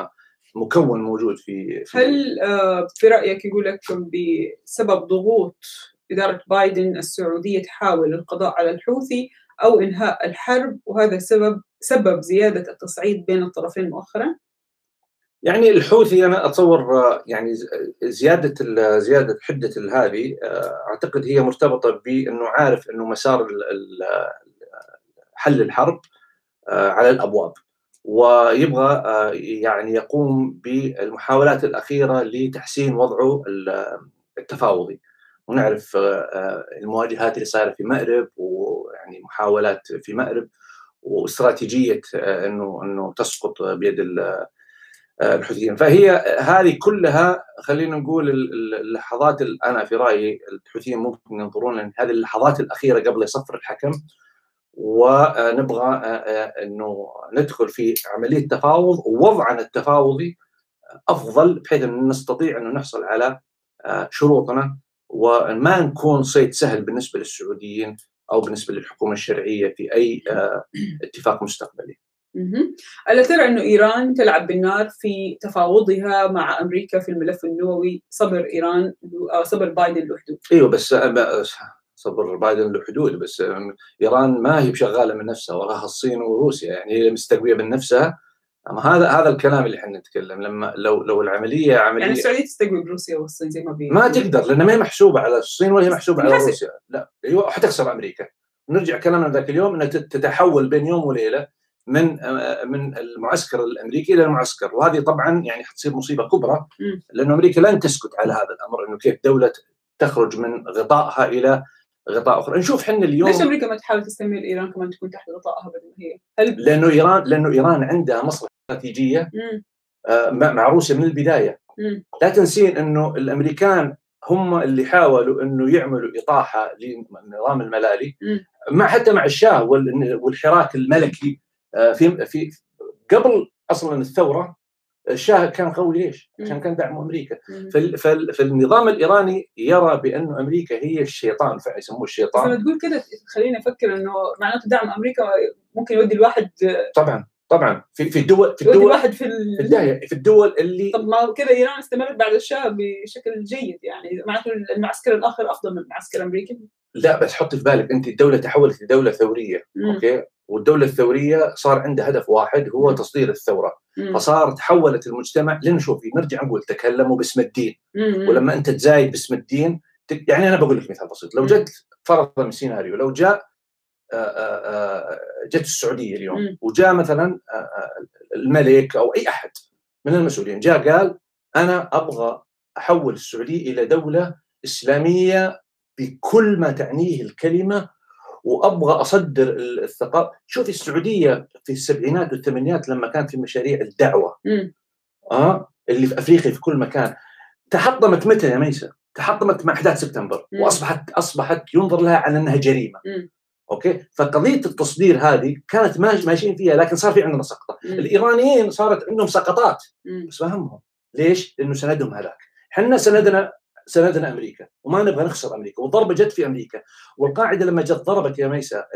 مكون موجود في, في هل في رأيك يقول لك بسبب ضغوط إدارة بايدن السعودية تحاول القضاء على الحوثي أو إنهاء الحرب، وهذا سبب سبب زيادة التصعيد بين الطرفين مؤخرا؟ يعني الحوثي أنا أتصور يعني زيادة زيادة حدة هذه أعتقد هي مرتبطة بأنه عارف أنه مسار حل الحرب على الأبواب، ويبغى يعني يقوم بالمحاولات الأخيرة لتحسين وضعه التفاوضي. ونعرف المواجهات اللي صايرة في مأرب، ويعني محاولات في مأرب، واستراتيجية إنه إنه تسقط بيد الحوثيين. فهي هذه كلها خلينا نقول اللحظات، أنا في رأيي الحوثيين ممكن ينظرون لهذه اللحظات الأخيرة قبل يصفر الحكم، ونبغى انه ندخل في عمليه تفاوض، ووضعنا التفاوضي افضل بحيث انه نستطيع انه نحصل على شروطنا، وما نكون صيد سهل بالنسبه للسعوديين او بالنسبه للحكومه الشرعيه في اي اتفاق مستقبلي. ألا ترى انه ايران تلعب بالنار في تفاوضها مع امريكا في الملف النووي؟ صبر ايران صبر بايدن لوحده. ايوه بس صبر بايدن له حدود. بس ايران ما هي بشغاله من نفسها، وراها الصين وروسيا، يعني هي مستقويه من نفسها. هذا هذا الكلام اللي احنا نتكلم. لما لو لو العمليه عمليه يعني السعوديه تستقوي بروسيا والصين زي ما بي ما تقدر، لان ما هي محسوبه على الصين ولا هي محسوبه على روسيا. لا ايوه حتخسر امريكا. نرجع كلامنا ذاك اليوم انها تتحول بين يوم وليله من من المعسكر الامريكي الى المعسكر، وهذه طبعا يعني حتصير مصيبه كبرى، لانه امريكا لن تسكت على هذا الامر، انه كيف دوله تخرج من غطائها الى غطاء اخر. نشوف حنا اليوم ليش امريكا ما تحاول تستمر ايران كمان تكون تحت غطائها بدل ما هي؟ هل لانه ايران لانه ايران عندها مصلحه استراتيجيه مع روسيا من البدايه. مم. لا تنسين انه الامريكان هم اللي حاولوا انه يعملوا اطاحه لنظام الملالي، مم. مع حتى مع الشاه والحراك الملكي في في قبل اصلا الثوره. الشاه كان قوي ليش؟ عشان كان دعم امريكا. فالنظام الايراني يرى بانه امريكا هي الشيطان، فيسموه الشيطان. لما تقول كده خليني افكر انه معناته دعم امريكا ممكن يودي الواحد طبعا طبعا في في الدول في الدول الواحد في البدايه في الدول اللي طب ما كده ايران استمرت بعد الشاه بشكل جيد، يعني معناته المعسكر الاخر افضل من المعسكر الامريكي. لا بس حط في بالك انت الدوله تحولت لدوله ثوريه، مم. اوكي، والدولة الثورية صار عندها هدف واحد هو تصدير الثورة، مم. فصار تحولت المجتمع لنشوف نرجع نقول تكلموا باسم الدين، مم. ولما أنت تزايد باسم الدين تك... يعني أنا بقول لك مثال بسيط، لو جت فرضا سيناريو لو جاء آآ آآ جت السعودية اليوم، مم. وجاء مثلا الملك أو أي أحد من المسؤولين جاء قال أنا أبغى أحول السعودية إلى دولة إسلامية بكل ما تعنيه الكلمة، وابغى اصدر الثقافه. شوفي السعوديه في السبعينات والثمانينات لما كانت في مشاريع الدعوه مم. اه اللي في افريقيا في كل مكان، تحطمت متى يا ميساء؟ تحطمت مع احداث سبتمبر، مم. واصبحت اصبحت ينظر لها على انها جريمه، مم. اوكي، فقضيه التصدير هذه كانت ماشيين فيها، لكن صار في عندنا سقطه، مم. الايرانيين صارت عندهم سقطات، مم. بس ما همهم، ليش؟ لانه سندهم هذاك، احنا سندنا سندنا امريكا وما نبغى نخسر امريكا، والضربه جت في امريكا، والقاعده لما جت ضربت يا ميساء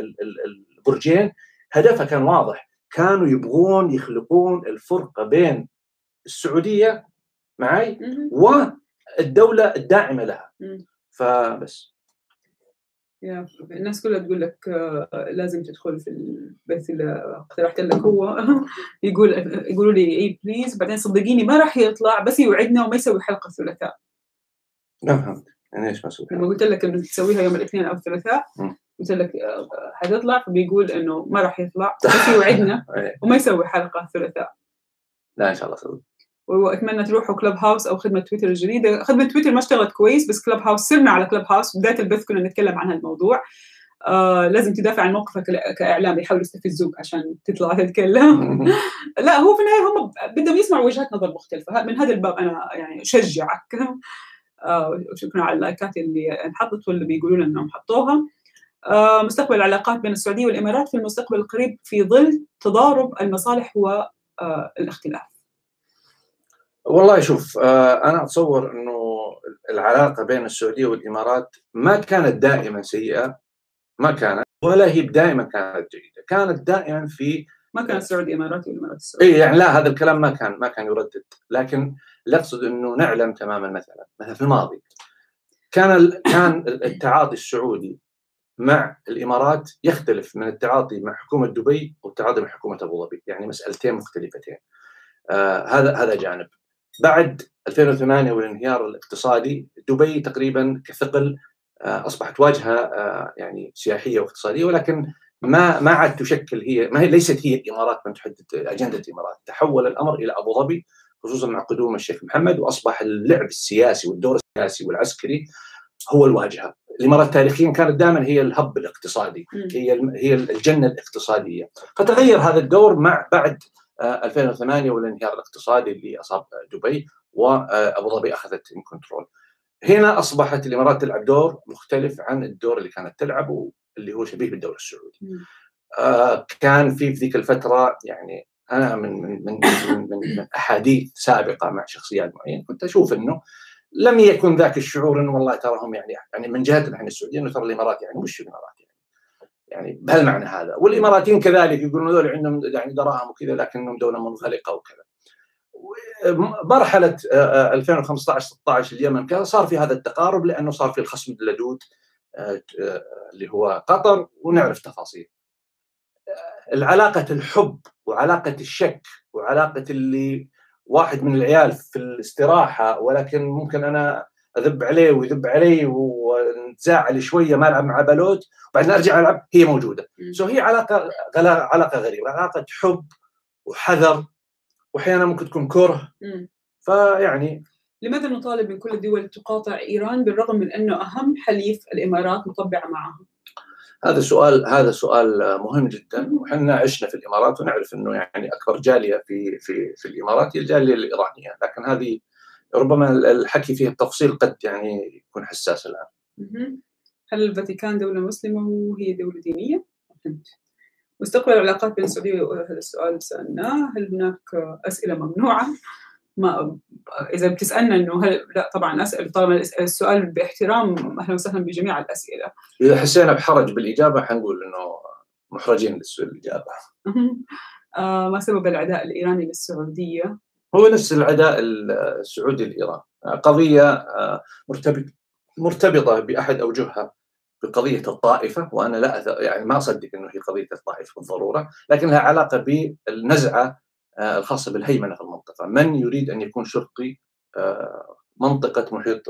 البرجين هدفها كان واضح، كانوا يبغون يخلقون الفرقه بين السعوديه معي والدوله الداعمه لها. فبس يا الناس كلها تقول لك لازم تدخل في البث اللي اقترحت لك هو يقول يقولوا لي اي بليز، بعدين صدقيني ما راح يطلع، بس يوعدنا وما يسوي حلقه ثلاثاء. ما فهمت يعني ايش مسوي؟ لما قلت لك انه تسويها يوم الاثنين او الثلاثاء، قلت لك حتطلع، فبيقول انه ما راح يطلع بس يوعدنا وما يسوي حلقه ثلاثاء. لا ان شاء الله اسوي، واتمنى تروحوا كلب هاوس او خدمه تويتر الجديده. خدمه تويتر ما اشتغلت كويس، بس كلب هاوس صرنا على كلب هاوس، بدايه البث كنا نتكلم عن هالموضوع. آه لازم تدافع عن موقفك كاعلام، يحاولوا يستفزوك عشان تطلع تتكلم. لا هو في النهايه هم بدهم يسمعوا وجهات نظر مختلفه، من هذا الباب انا يعني اشجعك. آه شكرا على اللايكات اللي انحطت واللي بيقولوا لنا انهم حطوها. آه مستقبل العلاقات بين السعوديه والامارات في المستقبل القريب في ظل تضارب المصالح والاختلاف. آه والله شوف، آه انا اتصور انه العلاقه بين السعوديه والامارات ما كانت دائما سيئه، ما كانت ولا هي دائما كانت جيده، كانت دائما في ما كانت السعوديه اماراتي والامارات السعوديه. اي يعني لا، هذا الكلام ما كان ما كان يردد، لكن اقصد انه نعلم تماما مثلا مثلا في الماضي كان كان التعاطي السعودي مع الامارات يختلف من التعاطي مع حكومه دبي والتعاطي مع حكومه ابو ظبي، يعني مسالتين مختلفتين. آه هذا هذا جانب. بعد ألفين وثمانية والانهيار الاقتصادي، دبي تقريبا كثقل آه اصبحت واجهه آه يعني سياحيه واقتصاديه، ولكن ما ما عاد تشكل هي ما هي ليست هي الامارات من تحدد اجنده الامارات، تحول الامر الى ابو ظبي خصوصا مع قدوم الشيخ محمد، واصبح اللعب السياسي والدور السياسي والعسكري هو الواجهه. الامارات تاريخيا كانت دائما هي الهب الاقتصادي، م. هي هي الجنه الاقتصاديه، فتغير هذا الدور مع بعد ألفين وثمانية والانهيار الاقتصادي اللي اصاب دبي، وابو ظبي اخذت الكنترول. هنا اصبحت الامارات تلعب دور مختلف عن الدور اللي كانت تلعبه اللي هو شبيه بالدور السعودي. آه كان في في ذيك الفتره يعني انا من من من, من, من احاديث سابقه مع شخصيات معينه كنت اشوف انه لم يكن ذاك الشعور انه والله تراهم يعني يعني من جهتنا احنا السعوديين انه ترى الامارات يعني مش الامارات يعني يعني بهالمعنى هذا، والاماراتيين كذلك يقولون هذول عندهم يعني دراهم وكذا لكنهم دوله منغلقه وكذا. مرحله آه ألفين وخمسة عشر ستة عشر اليمن كان صار في هذا التقارب، لانه صار في الخصم اللدود اللي هو قطر، ونعرف تفاصيل العلاقة الحب وعلاقة الشك وعلاقة اللي واحد من العيال في الاستراحة ولكن ممكن أنا اذب عليه ويذب علي ونتزاعل شويه ما العب مع بالوت وبعدين ارجع العب، هي موجوده. سو so هي علاقه علاقه غريبه، علاقه حب وحذر واحيانا ممكن تكون كره. فيعني لماذا نطالب من كل الدول تقاطع ايران بالرغم من انه اهم حليف الامارات مطبعه معهم؟ هذا سؤال هذا سؤال مهم جدا، وحنا عشنا في الامارات ونعرف انه يعني اكبر جاليه في في في الامارات هي الجاليه الايرانيه، لكن هذه ربما الحكي فيها بتفصيل قد يعني يكون حساس الآن. هل الفاتيكان دولة مسلمة وهي دولة دينية؟ مستقبل العلاقات بين السعودية، هذا السؤال سألناه. هل هناك أسئلة ممنوعة؟ ما إذا بتسألنا إنه هل لا طبعا أسأل، طبعا السؤال باحترام، أهلا وسهلا بجميع الأسئلة. إذا حسينا بحرج بالإجابة حنقول إنه محرجين بالإجابة. آه ما سبب العداء الإيراني للسعودية؟ هو نفس العداء السعودي الإيراني، قضية مرتبطة بأحد أوجهها بقضية الطائفة، وأنا لا يعني ما أصدق أنه هي قضية الطائفة بالضرورة، لكن لها علاقة بالنزعة الخاصة بالهيمنة في المنطقة، من يريد أن يكون شرطي منطقة محيط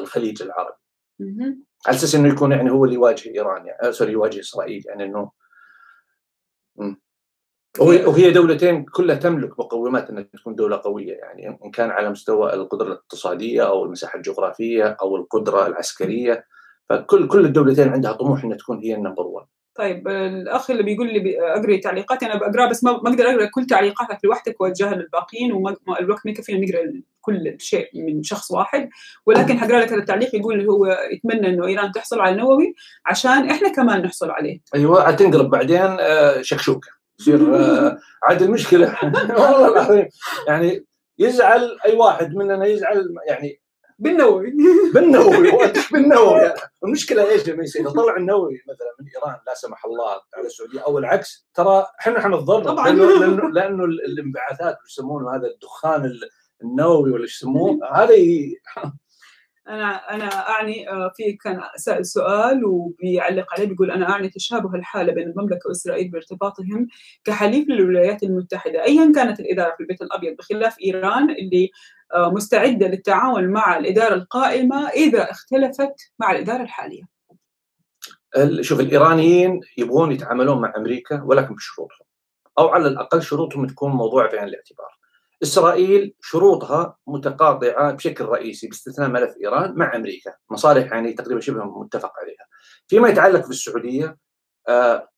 الخليج العربي، على أساس أنه يكون يعني هو اللي يواجه إيران يعني سوري يواجه إسرائيل، يعني أنه وهي دولتين كلها تملك مقومات أن تكون دولة قوية، يعني إن كان على مستوى القدرة الاقتصادية أو المساحة الجغرافية أو القدرة العسكرية، فكل كل الدولتين عندها طموح أن تكون هي النمبر واحد. طيب الأخ اللي بيقول لي أقرأ تعليقاتي، أنا بقرأ بس ما أقدر أقرأ كل تعليقاتك لوحدك وأتجاهل الباقيين، والوقت ما يكفينا نقرأ كل شيء من شخص واحد، ولكن حقرأ لك هذا التعليق يقول اللي هو يتمنى إنه إيران تحصل على نووي عشان إحنا كمان نحصل عليه. أيوة هتنقلب بعدين شكشوكة يصير عاد المشكله. والله العظيم يعني يزعل اي واحد مننا، يزعل يعني بالنووي بالنووي بالنووي يعني. المشكله ايش لما يصير طلع النووي مثلا من ايران لا سمح الله على السعوديه او العكس، ترى احنا حنتضرر طبعا، لانه لانه الانبعاثات يسمونه هذا الدخان النووي ولا ايش يسموه هذا. انا انا اعني في كان سائل سؤال وبيعلق عليه بيقول انا اعني تشابه الحاله بين المملكه واسرائيل بارتباطهم كحليف للولايات المتحده ايا كانت الاداره في البيت الابيض، بخلاف ايران اللي مستعده للتعاون مع الاداره القائمه اذا اختلفت مع الاداره الحاليه. شوف الايرانيين يبغون يتعاملون مع امريكا ولكن بشروطهم، او على الاقل شروطهم تكون موضوعه في عين الاعتبار. إسرائيل شروطها متقاطعة بشكل رئيسي باستثناء ملف إيران مع أمريكا، مصالح يعني تقريبا شبه متفق عليها. فيما يتعلق بالسعودية،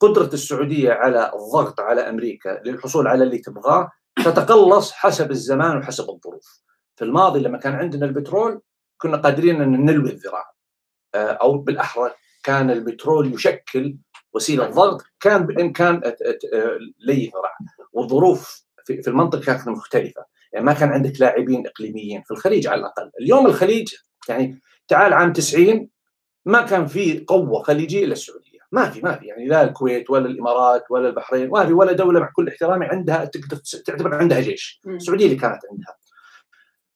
قدرة السعودية على الضغط على أمريكا للحصول على اللي تبغاه تتقلص حسب الزمان وحسب الظروف. في الماضي لما كان عندنا البترول كنا قادرين أن نلوي الذراع، أو بالأحرى كان البترول يشكل وسيلة ضغط كان بإمكان لي ذراع، والظروف في المنطقة كانت مختلفة، يعني ما كان عندك لاعبين إقليميين في الخليج على الأقل. اليوم الخليج يعني تعال عام تسعين ما كان في قوة خليجية إلا السعودية، ما في ما في يعني لا الكويت ولا الإمارات ولا البحرين ولا ولا دولة مع كل احترامي عندها تعتبر عندها جيش، السعودية اللي كانت عندها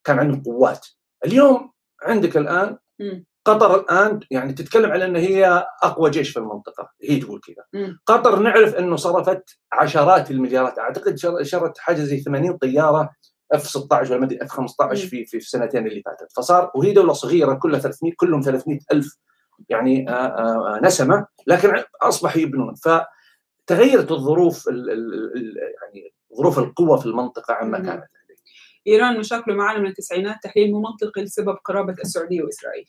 كان عندهم قوات. اليوم عندك الآن م. قطر الآن يعني تتكلم على أن هي أقوى جيش في المنطقة، هي تقول كذا. قطر نعرف أنه صرفت عشرات المليارات، أعتقد شرت حاجة زي ثمانين طيارة إف ستة عشر ولا ما أدري إف خمسة عشر في في السنتين اللي فاتت، فصار وهي دولة صغيرة كلها ثلاثمية كلهم ثلاثمية ألف يعني آآ آآ نسمة، لكن أصبحوا يبنون. فتغيرت الظروف ال ال ال يعني ظروف القوة في المنطقة عما كانت. إيران مشاكله معنا من التسعينات، تحليل مو منطقي لسبب قرابة السعودية وإسرائيل.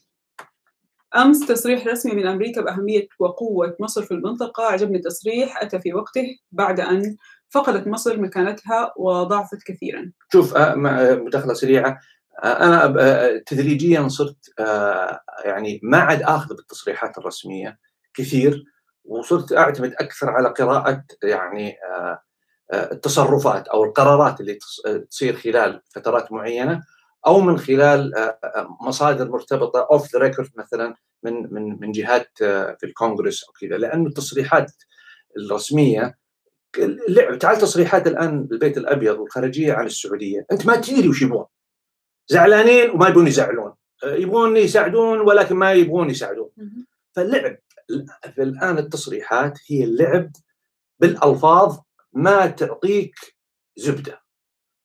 أمس تصريح رسمي من أمريكا بأهمية وقوة مصر في المنطقة، عجبني التصريح أتى في وقته بعد أن فقدت مصر مكانتها وضعفت كثيرا. شوف مداخلة سريعة، أنا تدريجيا صرت يعني ما عاد آخذ بالتصريحات الرسمية كثير، وصرت أعتمد أكثر على قراءة يعني التصرفات أو القرارات اللي تصير خلال فترات معينة، او من خلال مصادر مرتبطه اوف ذا ريكورد مثلا من من من جهات في الكونغرس او كذا، لانه التصريحات الرسميه تعال تصريحات الان البيت الابيض والخارجيه عن السعوديه، انت ما تدري وش يبغون. زعلانين وما يبون يزعلون، يبغون يساعدون ولكن ما يبغون يساعدون. فاللعب الان التصريحات هي اللعب بالالفاظ ما تعطيك زبده.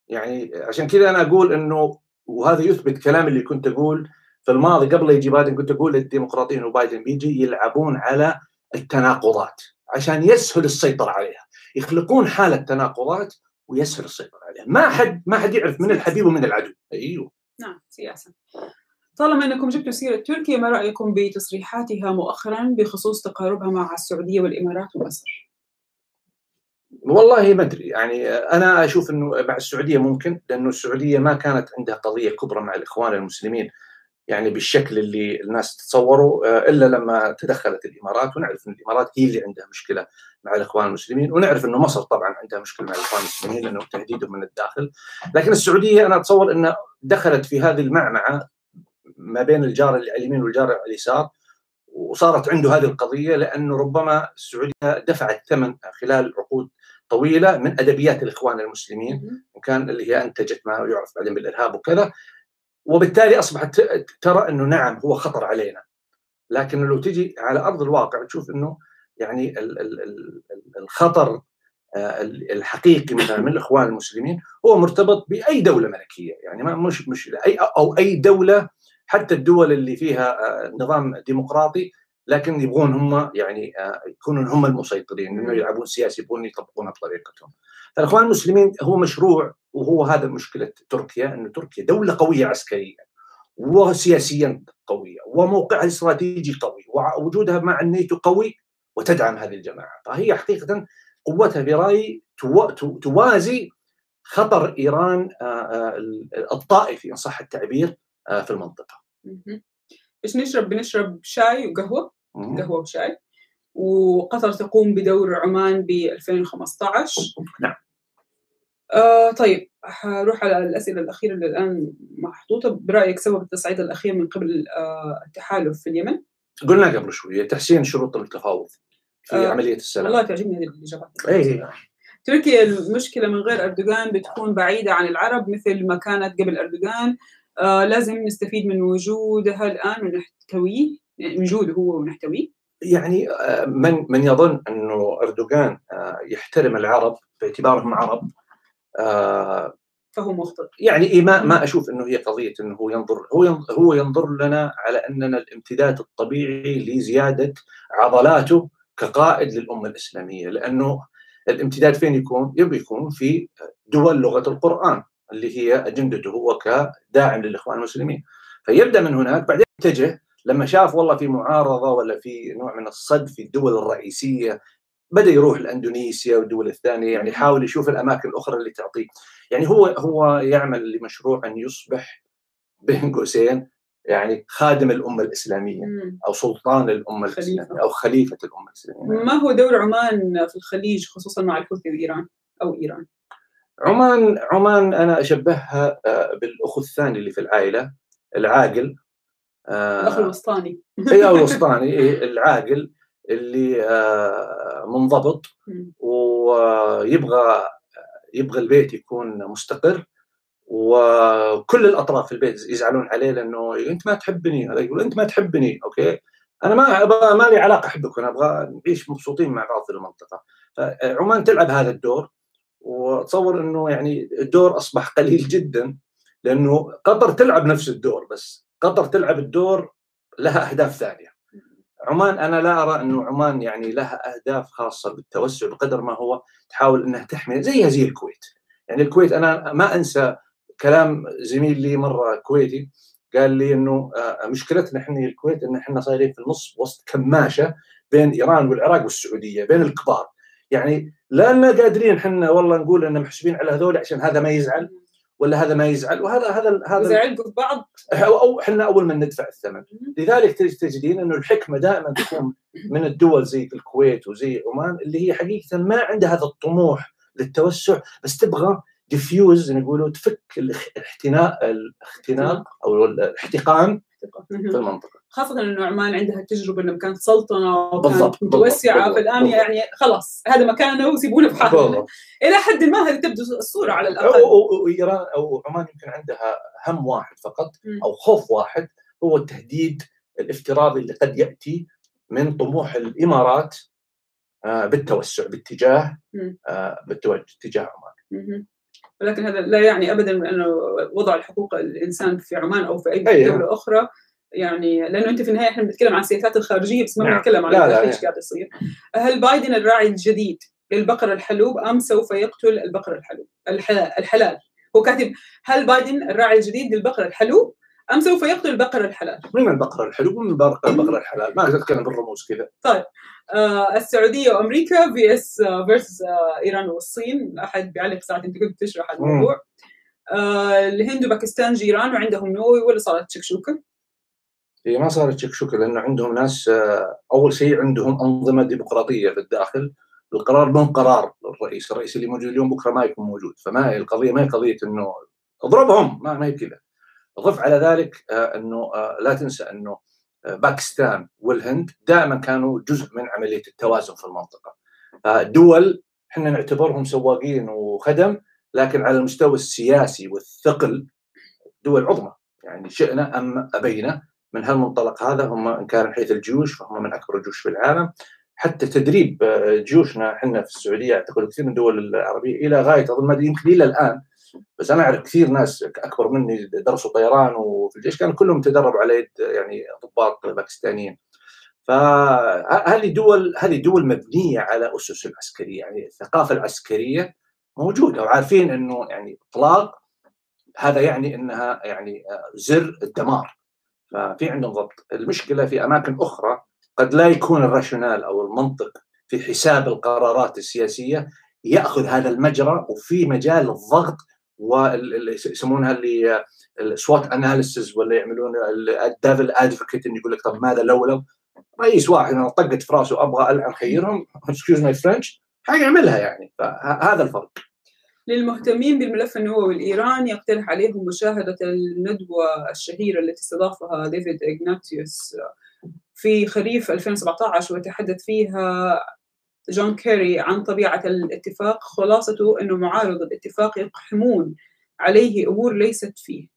يعني عشان كذا انا اقول انه وهذا يثبت كلام اللي كنت أقول في الماضي قبل يجي بايدن كنت اقول الديمقراطيين وبايدن بيجي يلعبون على التناقضات عشان يسهل السيطرة عليها، يخلقون حالة تناقضات ويسهل السيطرة عليها. ما حد ما حد يعرف من الحبيب ومن العدو. ايوه نعم سياسة. طالما أنكم جبتوا سيرة تركيا، ما رأيكم بتصريحاتها مؤخرا بخصوص تقاربها مع السعودية والإمارات ومصر؟ والله ما أدري، يعني أنا أشوف أنه مع السعودية ممكن، لأنه السعودية ما كانت عندها قضية كبرى مع الإخوان المسلمين يعني بالشكل اللي الناس تتصوروا، إلا لما تدخلت الإمارات، ونعرف أن الإمارات هي اللي عندها مشكلة مع الإخوان المسلمين، ونعرف أنه مصر طبعا عندها مشكلة مع الإخوان المسلمين لأنه تهديدهم من الداخل. لكن السعودية أنا أتصور أنها دخلت في هذه المعمعة ما بين الجار على اليمين والجار على اليسار، وصارت عنده هذه القضية، لأنه ربما السعودية دفعت ثمن خلال عقود طويلة من أدبيات الإخوان المسلمين، وكان اللي هي أنتجت ما يعرف بعدين بالإرهاب وكذا، وبالتالي أصبحت ترى أنه نعم هو خطر علينا. لكن لو تجي على أرض الواقع تشوف أنه يعني الخطر الحقيقي مثلا من الإخوان المسلمين هو مرتبط بأي دولة ملكية، يعني ما مش مش أي أو أي دولة، حتى الدول اللي فيها نظام ديمقراطي لكن يبغون هم يعني يكونون هم المسيطرين، انه يلعبون سياسي يبغون يطبقونها بطريقتهم. فالاخوان المسلمين هو مشروع، وهو هذا مشكله تركيا، انه تركيا دوله قويه عسكريا وسياسيا قويه، وموقعها الاستراتيجي قوي، ووجودها مع الناتو قوي، وتدعم هذه الجماعه، فهي حقيقه قوتها برايي توازي خطر ايران الطائفي ان صح التعبير في المنطقة. إيش نشرب؟ بنشرب شاي وقهوة، قهوة وشاي. وقطر تقوم بدور عمان ب ألفين وخمسة عشر. نعم. آه طيب حروح على الأسئلة الأخيرة اللي الآن محطوطة. برأيك سبب التصعيد الأخير من قبل آه التحالف في اليمن؟ قلنا قبل شوية تحسين شروط التفاوض في آه عملية السلام. والله تعجبني هذه الإجابات. إيه. تركيا المشكلة من غير أردوغان بتكون بعيدة عن العرب مثل ما كانت قبل أردوغان. آه لازم نستفيد من وجودها الآن ونحتويه، من وجوده هو ونحتويه. يعني آه من من يظن أنه أردوغان آه يحترم العرب باعتبارهم عرب آه فهو مخطئ. يعني ما ما أشوف أنه هي قضية أنه هو ينظر هو ينظر هو ينظر لنا على أننا الامتداد الطبيعي لزيادة عضلاته كقائد للأمة الإسلامية، لأنه الامتداد فين يكون؟ يبي يكون في دول لغة القرآن اللي هي أجندته هو كداعم للإخوان المسلمين. فيبدأ من هناك، بعدين اتجه لما شاف والله في معارضة ولا في نوع من الصد في الدول الرئيسية، بدأ يروح لأندونيسيا والدول الثانية، يعني حاول يشوف الأماكن الأخرى اللي تعطيه. يعني هو هو يعمل لمشروع أن يصبح بين قوسين يعني خادم الأمة الإسلامية أو سلطان الأمة الإسلامية أو خليفة الأمة الإسلامية. ما هو دور عمان في الخليج خصوصا مع الحوثي وإيران أو إيران؟ عمان عمان أنا أشبهها بالأخ الثاني اللي في العائلة، العاقل. الأخ الوسطاني. إيه الوسطاني، العاقل اللي منضبط ويبغى يبغى البيت يكون مستقر، وكل الأطراف في البيت يزعلون عليه لأنه أنت ما تحبني، هذا يقول أنت ما تحبني، أوكي أنا ما أبغى، ما لي علاقة أحبك، أنا أبغى نعيش مبسوطين مع بعض في المنطقة. فعمان تلعب هذا الدور، وتصور انه يعني الدور اصبح قليل جدا، لانه قطر تلعب نفس الدور، بس قطر تلعب الدور لها اهداف ثانيه. عمان انا لا ارى انه عمان يعني لها اهداف خاصه بالتوسع بقدر ما هو تحاول انها تحمي، زيها زي الكويت. يعني الكويت انا ما انسى كلام زميل لي مره كويتي قال لي انه مشكلتنا احنا الكويت ان احنا صايرين في النص وسط كماشه بين ايران والعراق والسعوديه، بين الكبار. يعني لأننا قادرين احنا والله نقول أننا محسوبين على هذول عشان هذا ما يزعل ولا هذا ما يزعل، وهذا هذا هذا يزعلكم بعض، أو احنا أول من ندفع الثمن. لذلك تجدين أنه الحكمة دائما تكون من الدول زي الكويت وزي عمان اللي هي حقيقة ما عندها هذا الطموح للتوسع، بس تبغى ديفيوز نقوله، تفك الاختناق الاختناق أو الاحتقان في المنطقة. خاصة أنه عمان عندها التجربة أنه كانت سلطنة وكانت متوسعة، فالآن يعني خلاص هذا مكاننا وسيبونا في حالنا إلى حد ما، هذه تبدو الصورة على الأقل. وإيران أو عمان يمكن عندها هم واحد فقط أو خوف واحد، هو التهديد الافتراضي اللي قد يأتي من طموح الإمارات بالتوسع باتجاه باتجاه عمان. ولكن هذا لا يعني أبداً أنه وضع الحقوق الإنسان في عمان أو في أي دولة أخرى يعني لأنه أنت في النهاية إحنا بنتكلم عن السياسات الخارجية بس ما بنتكلم عن الداخلية إيش قاعد يصير. هل بايدن الراعي الجديد للبقرة الحلوب أم سوف يقتل البقرة الحلوب الحلال؟ هو كاتب هل بايدن الراعي الجديد للبقرة الحلوب أم سوف يقتل البقرة الحلال؟ من البقرة الحلوب ومن البقرة الحلال؟ ما أتكلم بالرموز كذا. طيب آه السعودية وأمريكا في إس آه فيرس آه إيران والصين. أحد بيعلق ساعة أنت كنت تشرح الموضوع. آه الهند وباكستان جيران وعندهم نووي ولا صارت شكشوكة؟ هي ما صارت شكشوكة لأنه عندهم ناس آه أول شيء عندهم أنظمة ديمقراطية في الداخل. القرار مو قرار الرئيس، الرئيس اللي موجود اليوم بكرة ما يكون موجود، فما القضية ما هي قضية إنه اضربهم، ما ما هي كذا. ضف على ذلك أنه لا تنسى أنه باكستان والهند دائما كانوا جزء من عملية التوازن في المنطقة. دول احنا نعتبرهم سواقين وخدم، لكن على المستوى السياسي والثقل دول عظمى، يعني شئنا أم أبينا. من هالمنطلق هذا هم إن كان من حيث الجيوش فهم من أكبر الجيوش في العالم. حتى تدريب جيوشنا احنا في السعودية أعتقد كثير من الدول العربية إلى غاية أظن ما يمكن إلى الآن، بس أنا أعرف كثير ناس أكبر مني درسوا طيران وفي الجيش كانوا كلهم تدربوا على يد يعني ضباط باكستانيين. فهذه دول هذه دول مبنية على أسس العسكرية، يعني الثقافة العسكرية موجودة وعارفين إنه يعني إطلاق هذا يعني إنها يعني زر الدمار، ففي عندهم ضبط. المشكلة في أماكن أخرى قد لا يكون الراشونال أو المنطق في حساب القرارات السياسية يأخذ هذا المجرى، وفي مجال الضغط واللي يسمونها اللي السوات اناليسز ولا يعملون الديفل ادفوكيت، انه يقول لك طب ماذا لو لو رئيس واحد انا طقت في راسه ابغى العن خيرهم اكسكيوز ماي فرنش حيعملها يعني. فهذا الفرق. للمهتمين بالملف النووي الايراني يقترح عليهم مشاهده الندوه الشهيره التي استضافها ديفيد إغناتيوس في خريف ألفين وسبعة عشر وتحدث فيها جون كيري عن طبيعة الاتفاق، خلاصته أنه معارض الاتفاق يقحمون عليه أمور ليست فيه.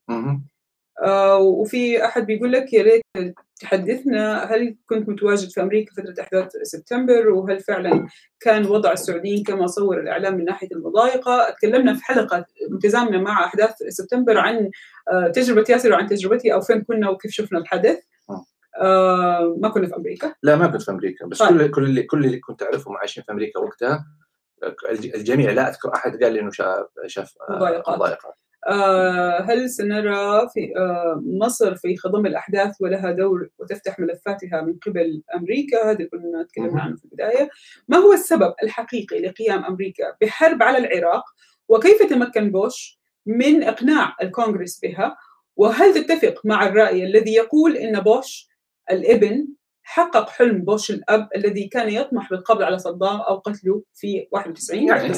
آه وفي أحد بيقول لك يا ريت تحدثنا هل كنت متواجد في أمريكا فترة أحداث سبتمبر وهل فعلا كان وضع السعوديين كما صور الإعلام من ناحية المضايقة؟ تكلمنا في حلقة متزامنة مع أحداث سبتمبر عن آه تجربة ياسر وعن تجربتي أو فين كنا وكيف شفنا الحدث. آه ما كنا في أمريكا؟ لا ما كنت في أمريكا، بس طيب. كل كل اللي كل اللي كنت أعرفهم عايشين في أمريكا وقتها الجميع. لا أذكر أحد قال لي إنه شاف شاف مضايقات. آه هل سنرى في آه مصر في خضم الأحداث ولها دور وتفتح ملفاتها من قبل أمريكا؟ هذا كنا تكلمنا عنه في البداية. ما هو السبب الحقيقي لقيام أمريكا بحرب على العراق؟ وكيف تمكن بوش من إقناع الكونغرس بها؟ وهل تتفق مع الرأي الذي يقول إن بوش الابن حقق حلم بوش الأب الذي كان يطمح بالقبض على صدام أو قتله في واحد وتسعين؟ يعني,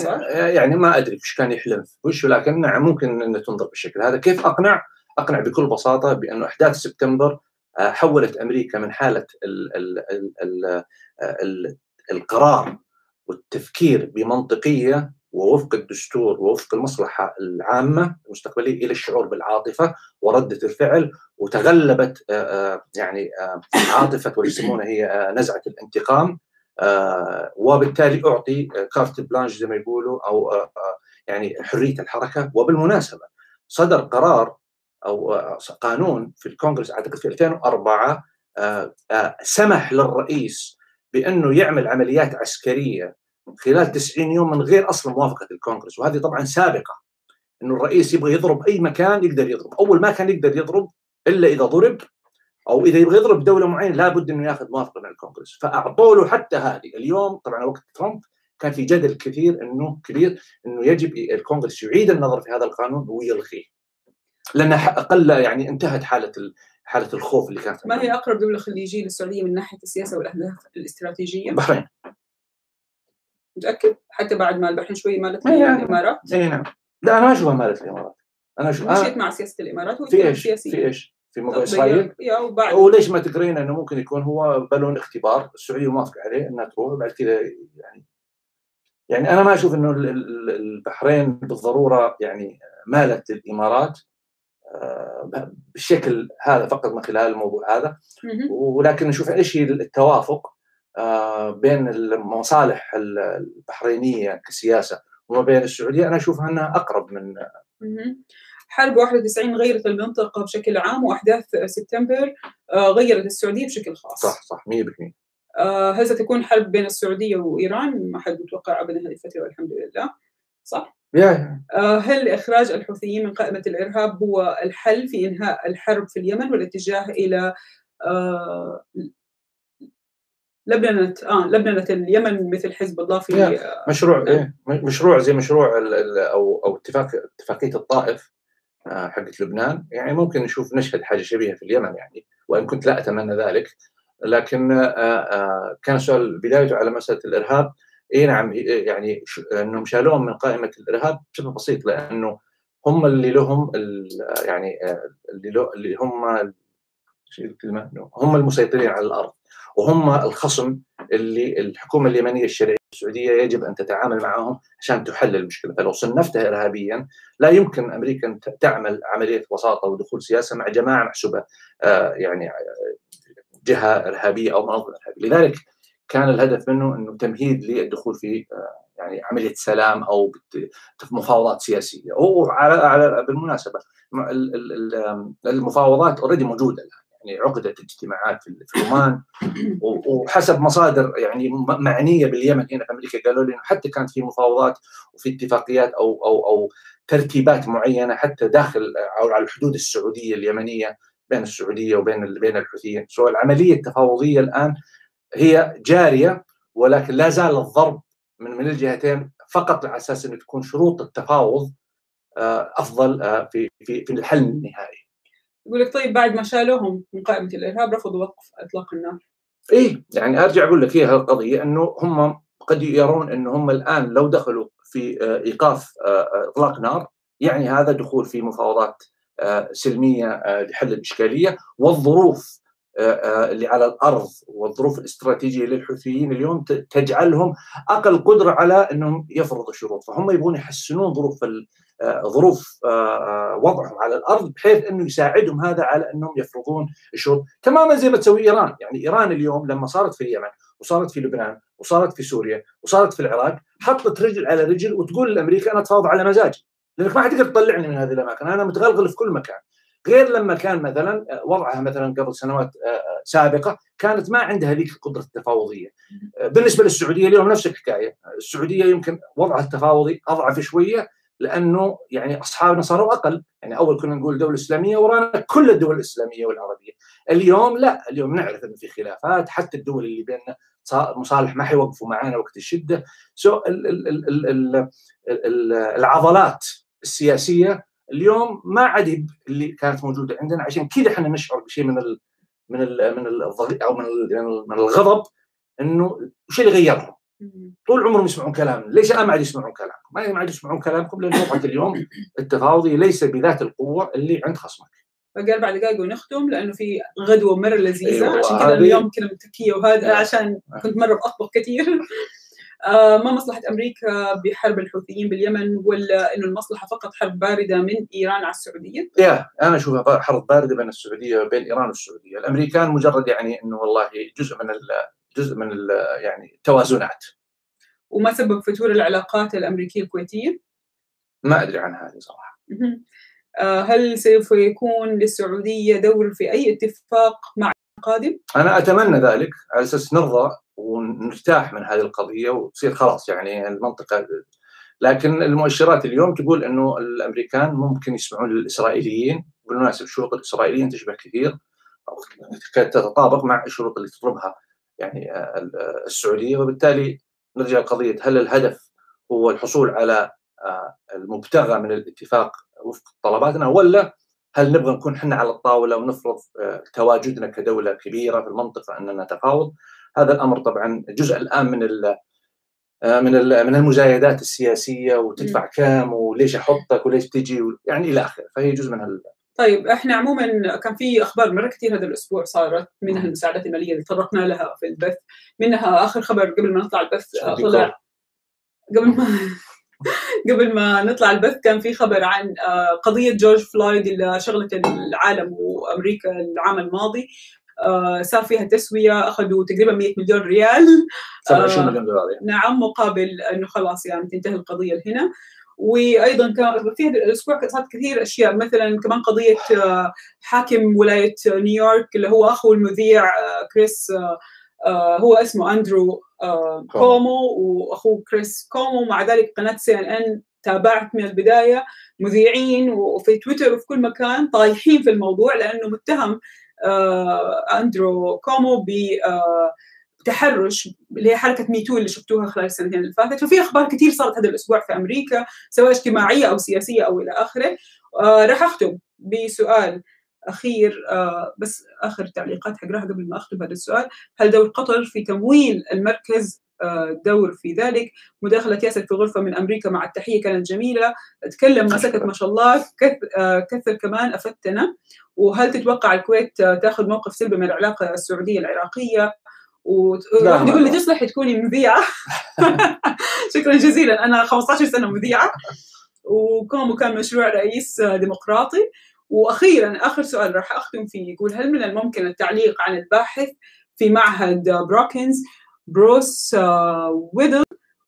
يعني ما أدري وش كان يحلم وش، ولكن نعم ممكن أن تنظر بالشكل هذا. كيف أقنع؟ أقنع بكل بساطة بأن أحداث سبتمبر حولت أمريكا من حالة ال ال ال ال ال القرار والتفكير بمنطقية ووفق الدستور ووفق المصلحة العامة المستقبلية إلى الشعور بالعاطفة وردة الفعل، وتغلبت يعني عاطفة ويسمونها هي نزعة الانتقام، وبالتالي أعطي كارت بلانش زي ما يقولوا أو يعني حرية الحركة. وبالمناسبة صدر قرار أو قانون في الكونغرس أعتقد في ألفين وأربعة سمح للرئيس بأنه يعمل عمليات عسكرية خلال تسعين يوم من غير أصلا موافقة الكونغرس، وهذه طبعا سابقة أنه الرئيس يبغى يضرب أي مكان يقدر يضرب. أول ما كان يقدر يضرب إلا إذا ضرب أو إذا يبغى يضرب دولة معينة لابد أنه يأخذ موافقة من الكونغرس، فأعطوا له حتى هذه. اليوم طبعا وقت ترامب كان في جدل كثير أنه كبير أنه يجب الكونغرس يعيد النظر في هذا القانون ويلغيه، لأن أقل يعني انتهت حالة ال حالة الخوف اللي كانت. ما هي أقرب دولة خليجية للسعودية من ناحية السياسة والأهداف الاستراتيجية؟ البحرين. متأكد حتى بعد ما البحرين شوي مالت الإمارات؟ اي نعم. لا أنا ما أشوفها مالت الإمارات. أنا أشوف مشيت مع سياسة الإمارات وفي إيش؟ سياسية. في إيش؟ في موضوع إسرائيل؟ وليش ما تقرين أنه ممكن يكون هو بالون اختبار السعودية موافقة عليه أنها تروح بعد كذا يعني يعني أنا ما أشوف أنه البحرين بالضرورة يعني مالت الإمارات بالشكل هذا فقط من خلال الموضوع هذا، ولكن نشوف إيش هي التوافق بين المصالح البحرينية كسياسة وما بين السعودية. أنا أشوفها أنها أقرب من حرب واحد وتسعين غيرت المنطقة بشكل عام، وأحداث سبتمبر غيرت السعودية بشكل خاص. صح صح مية بالمية. هل ستكون حرب بين السعودية وإيران؟ ما حد متوقع أبدا هذه الفترة والحمد لله. صح؟ هل إخراج الحوثيين من قائمة الإرهاب هو الحل في إنهاء الحرب في اليمن والاتجاه إلى لبنة آه لبنة اليمن مثل حزب الله في مشروع آه. مشروع زي مشروع ال ال أو أو اتفاق اتفاقية الطائف آه حقت لبنان، يعني ممكن نشوف نشهد حاجة شبيهة في اليمن، يعني وإن كنت لا أتمنى ذلك. لكن آه آه كان سؤال بدايته على مسألة الإرهاب. إيه نعم، يعني إنهم شالوهم من قائمة الإرهاب بشكل بسيط، لأنه هم اللي لهم يعني اللي, له اللي هم هم المسيطرين على الأرض، وهم الخصم اللي الحكومة اليمنية الشرعية السعودية يجب أن تتعامل معهم عشان تحل المشكلة. فلو صنفتها إرهابيا لا يمكن أمريكا تعمل عملية وساطة ودخول سياسة مع جماعة محسوبة آه يعني جهة إرهابية أو منظمة إرهابية. لذلك كان الهدف منه أنه تمهيد للدخول في آه يعني عملية سلام أو مفاوضات سياسية، وعلى على بالمناسبة المفاوضات اوريدي موجودة الآن، يعني عقدت اجتماعات في عمان، وحسب مصادر يعني معنيه باليمن هنا في امريكا قالوا لي انه حتى كانت في مفاوضات وفي اتفاقيات او او او ترتيبات معينه حتى داخل او على الحدود السعوديه اليمنيه بين السعوديه وبين بين الحوثيين. سو العمليه التفاوضيه الان هي جاريه، ولكن لا زال الضرب من من الجهتين فقط على اساس انه تكون شروط التفاوض افضل في في في الحل النهائي. يقول لك طيب بعد ما شالوهم من قائمة الإرهاب رفضوا وقف إطلاق النار. إيه يعني أرجع أقول لك هي القضية أنه هم قد يرون أنه هم الآن لو دخلوا في إيقاف إطلاق نار يعني هذا دخول في مفاوضات سلمية لحل الإشكالية، والظروف اللي على الأرض والظروف الاستراتيجية للحوثيين اليوم تجعلهم أقل قدرة على أنهم يفرضوا شروط، فهم يبغون يحسنون ظروف ظروف وضعهم على الارض بحيث انه يساعدهم هذا على انهم يفرضون الشروط، تماما زي ما تسوي ايران. يعني ايران اليوم لما صارت في اليمن وصارت في لبنان وصارت في سوريا وصارت في العراق حطت رجل على رجل وتقول لامريكا انا اتفاوض على مزاجي، لانك ما حتقدر تطلعني من هذه الاماكن، انا متغلغل في كل مكان. غير لما كان مثلا وضعها مثلا قبل سنوات سابقه كانت ما عندها هذيك القدره التفاوضيه. بالنسبه للسعوديه اليوم نفس الحكايه، السعوديه يمكن وضعها التفاوضي اضعف شويه لانه يعني اصحابنا صاروا اقل، يعني اول كنا نقول دوله اسلاميه ورانا كل الدول الاسلاميه والعربيه، اليوم لا، اليوم نعرف انه في خلافات، حتى الدول اللي بيننا مصالح ما حيوقفوا معانا وقت الشده، سو العضلات السياسيه اليوم ما عاد اللي كانت موجوده عندنا، عشان كذا احنا نشعر بشيء من ال من ال من الضغط او من ال من الغضب انه وش اللي غيرهم؟ طول عمرهم يسمعون كلام، ليش الان ما عاد يسمعون كلامكم؟ ما عاد يسمعون كلامكم لان وضعك اليوم التفاوضي ليس بذات القوه اللي عند خصمك. باقي اربع دقائق ونختم لانه في غدوه مره لذيذه. أيوة عشان كذا اليوم كنا متكيه وهذا عشان كنت مره بطبخ كثير. آه ما مصلحه امريكا بحرب الحوثيين باليمن، ولا انه المصلحه فقط حرب بارده من ايران على السعوديه؟ يا انا اشوفها حرب بارده بين السعوديه وبين ايران والسعوديه، الامريكان مجرد يعني انه والله جزء من جزء من يعني التوازنات. وما سبب فتور العلاقات الأمريكية الكويتية؟ ما أدري عن هذه صراحة. هل سوف يكون للسعودية دور في أي اتفاق مع القادم؟ أنا أتمنى ذلك على أساس نرضى ونرتاح من هذه القضية وتصير خلاص يعني المنطقة، لكن المؤشرات اليوم تقول أنه الأمريكان ممكن يسمعون للإسرائيليين، بالمناسبة شروط الإسرائيليين تشبه كثير أو تتطابق مع الشروط اللي تطلبها يعني السعودية، وبالتالي نرجع لقضية هل الهدف هو الحصول على المبتغى من الاتفاق وفق طلباتنا، ولا هل نبغى نكون حنا على الطاولة ونفرض تواجدنا كدولة كبيرة في المنطقة أننا نتفاوض؟ هذا الأمر طبعا جزء الآن من ال من ال من المزايدات السياسية، وتدفع كام وليش أحطك وليش تجي يعني إلى آخره، فهي جزء من هال طيب احنا عموما كان في اخبار مره كثير هذا الاسبوع صارت، منها المساعدات الماليه اللي تطرقنا لها في البث، منها اخر خبر قبل ما نطلع البث طلع قبل ما قبل ما نطلع البث كان في خبر عن قضيه جورج فلويد اللي شغلت العالم وامريكا العام الماضي، صار فيها تسويه، اخذوا تقريبا مئة مليون ريال سبعة وعشرين مليون دولار، نعم، مقابل انه خلاص يعني تنتهي القضيه هنا. وايضا كان في الاسبوع صارت كثير اشياء، مثلا كمان قضيه حاكم ولايه نيويورك اللي هو اخو المذيع كريس، هو اسمه اندرو كومو واخوه كريس كومو، مع ذلك قناه سي ان ان تابعت من البدايه، مذيعين وفي تويتر وفي كل مكان طايحين في الموضوع لانه متهم اندرو كومو ب تحرش اللي هي حركه ميتو اللي شفتوها خلال السنتين اللي فاتت. ففي اخبار كثير صارت هذا الاسبوع في امريكا سواء اجتماعيه او سياسيه او الى اخره. آه راح اختم بسؤال اخير، آه بس اخر تعليقات حقراها قبل ما اختم هذا السؤال. هل دور قطر في تمويل المركز آه دور في ذلك؟ مداخله ياسر في غرفه من امريكا مع التحيه كانت جميله، اتكلم ما سكت ما شاء الله، كثر آه كثر كمان افدتنا. وهل تتوقع الكويت آه تاخذ موقف سلبي من العلاقه السعوديه العراقيه؟ وواحد يقول لي تصلحي تكوني مذيعة. شكرا جزيلا، أنا خمسة عشر سنة مذيعة، وكومو كان مشروع رئيس ديمقراطي. وأخيرا آخر سؤال راح أختم فيه، يقول هل من الممكن التعليق عن الباحث في معهد بروكينز بروس ويدل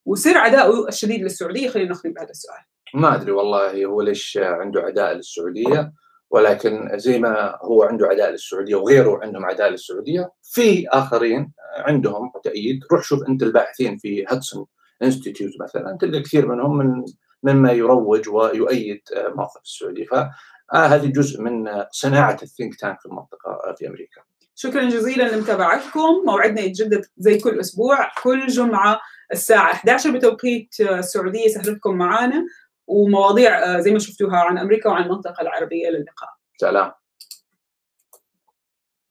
وسر عدائه الشديد للسعودية؟ خلينا نختم بهذا السؤال. ما أدري والله هو ليش عنده عداء للسعودية، ولكن زي ما هو عنده عداء للسعودية وغيره عندهم عداء للسعودية، في آخرين عندهم تأييد. روح شوف أنت الباحثين في هاتسون انستيتيوت مثلا، تلقى كثير منهم من مما يروج ويؤيد موقف السعودية. فهذا جزء من صناعة الثينك تانك في المنطقة في أمريكا. شكرا جزيلا لمتابعتكم، موعدنا يتجدد زي كل أسبوع كل جمعة الساعة إحدى عشر بتوقيت السعودية. سهرتكم معانا ومواضيع زي ما شفتوها عن أمريكا وعن المنطقة العربية. للقاء. سلام.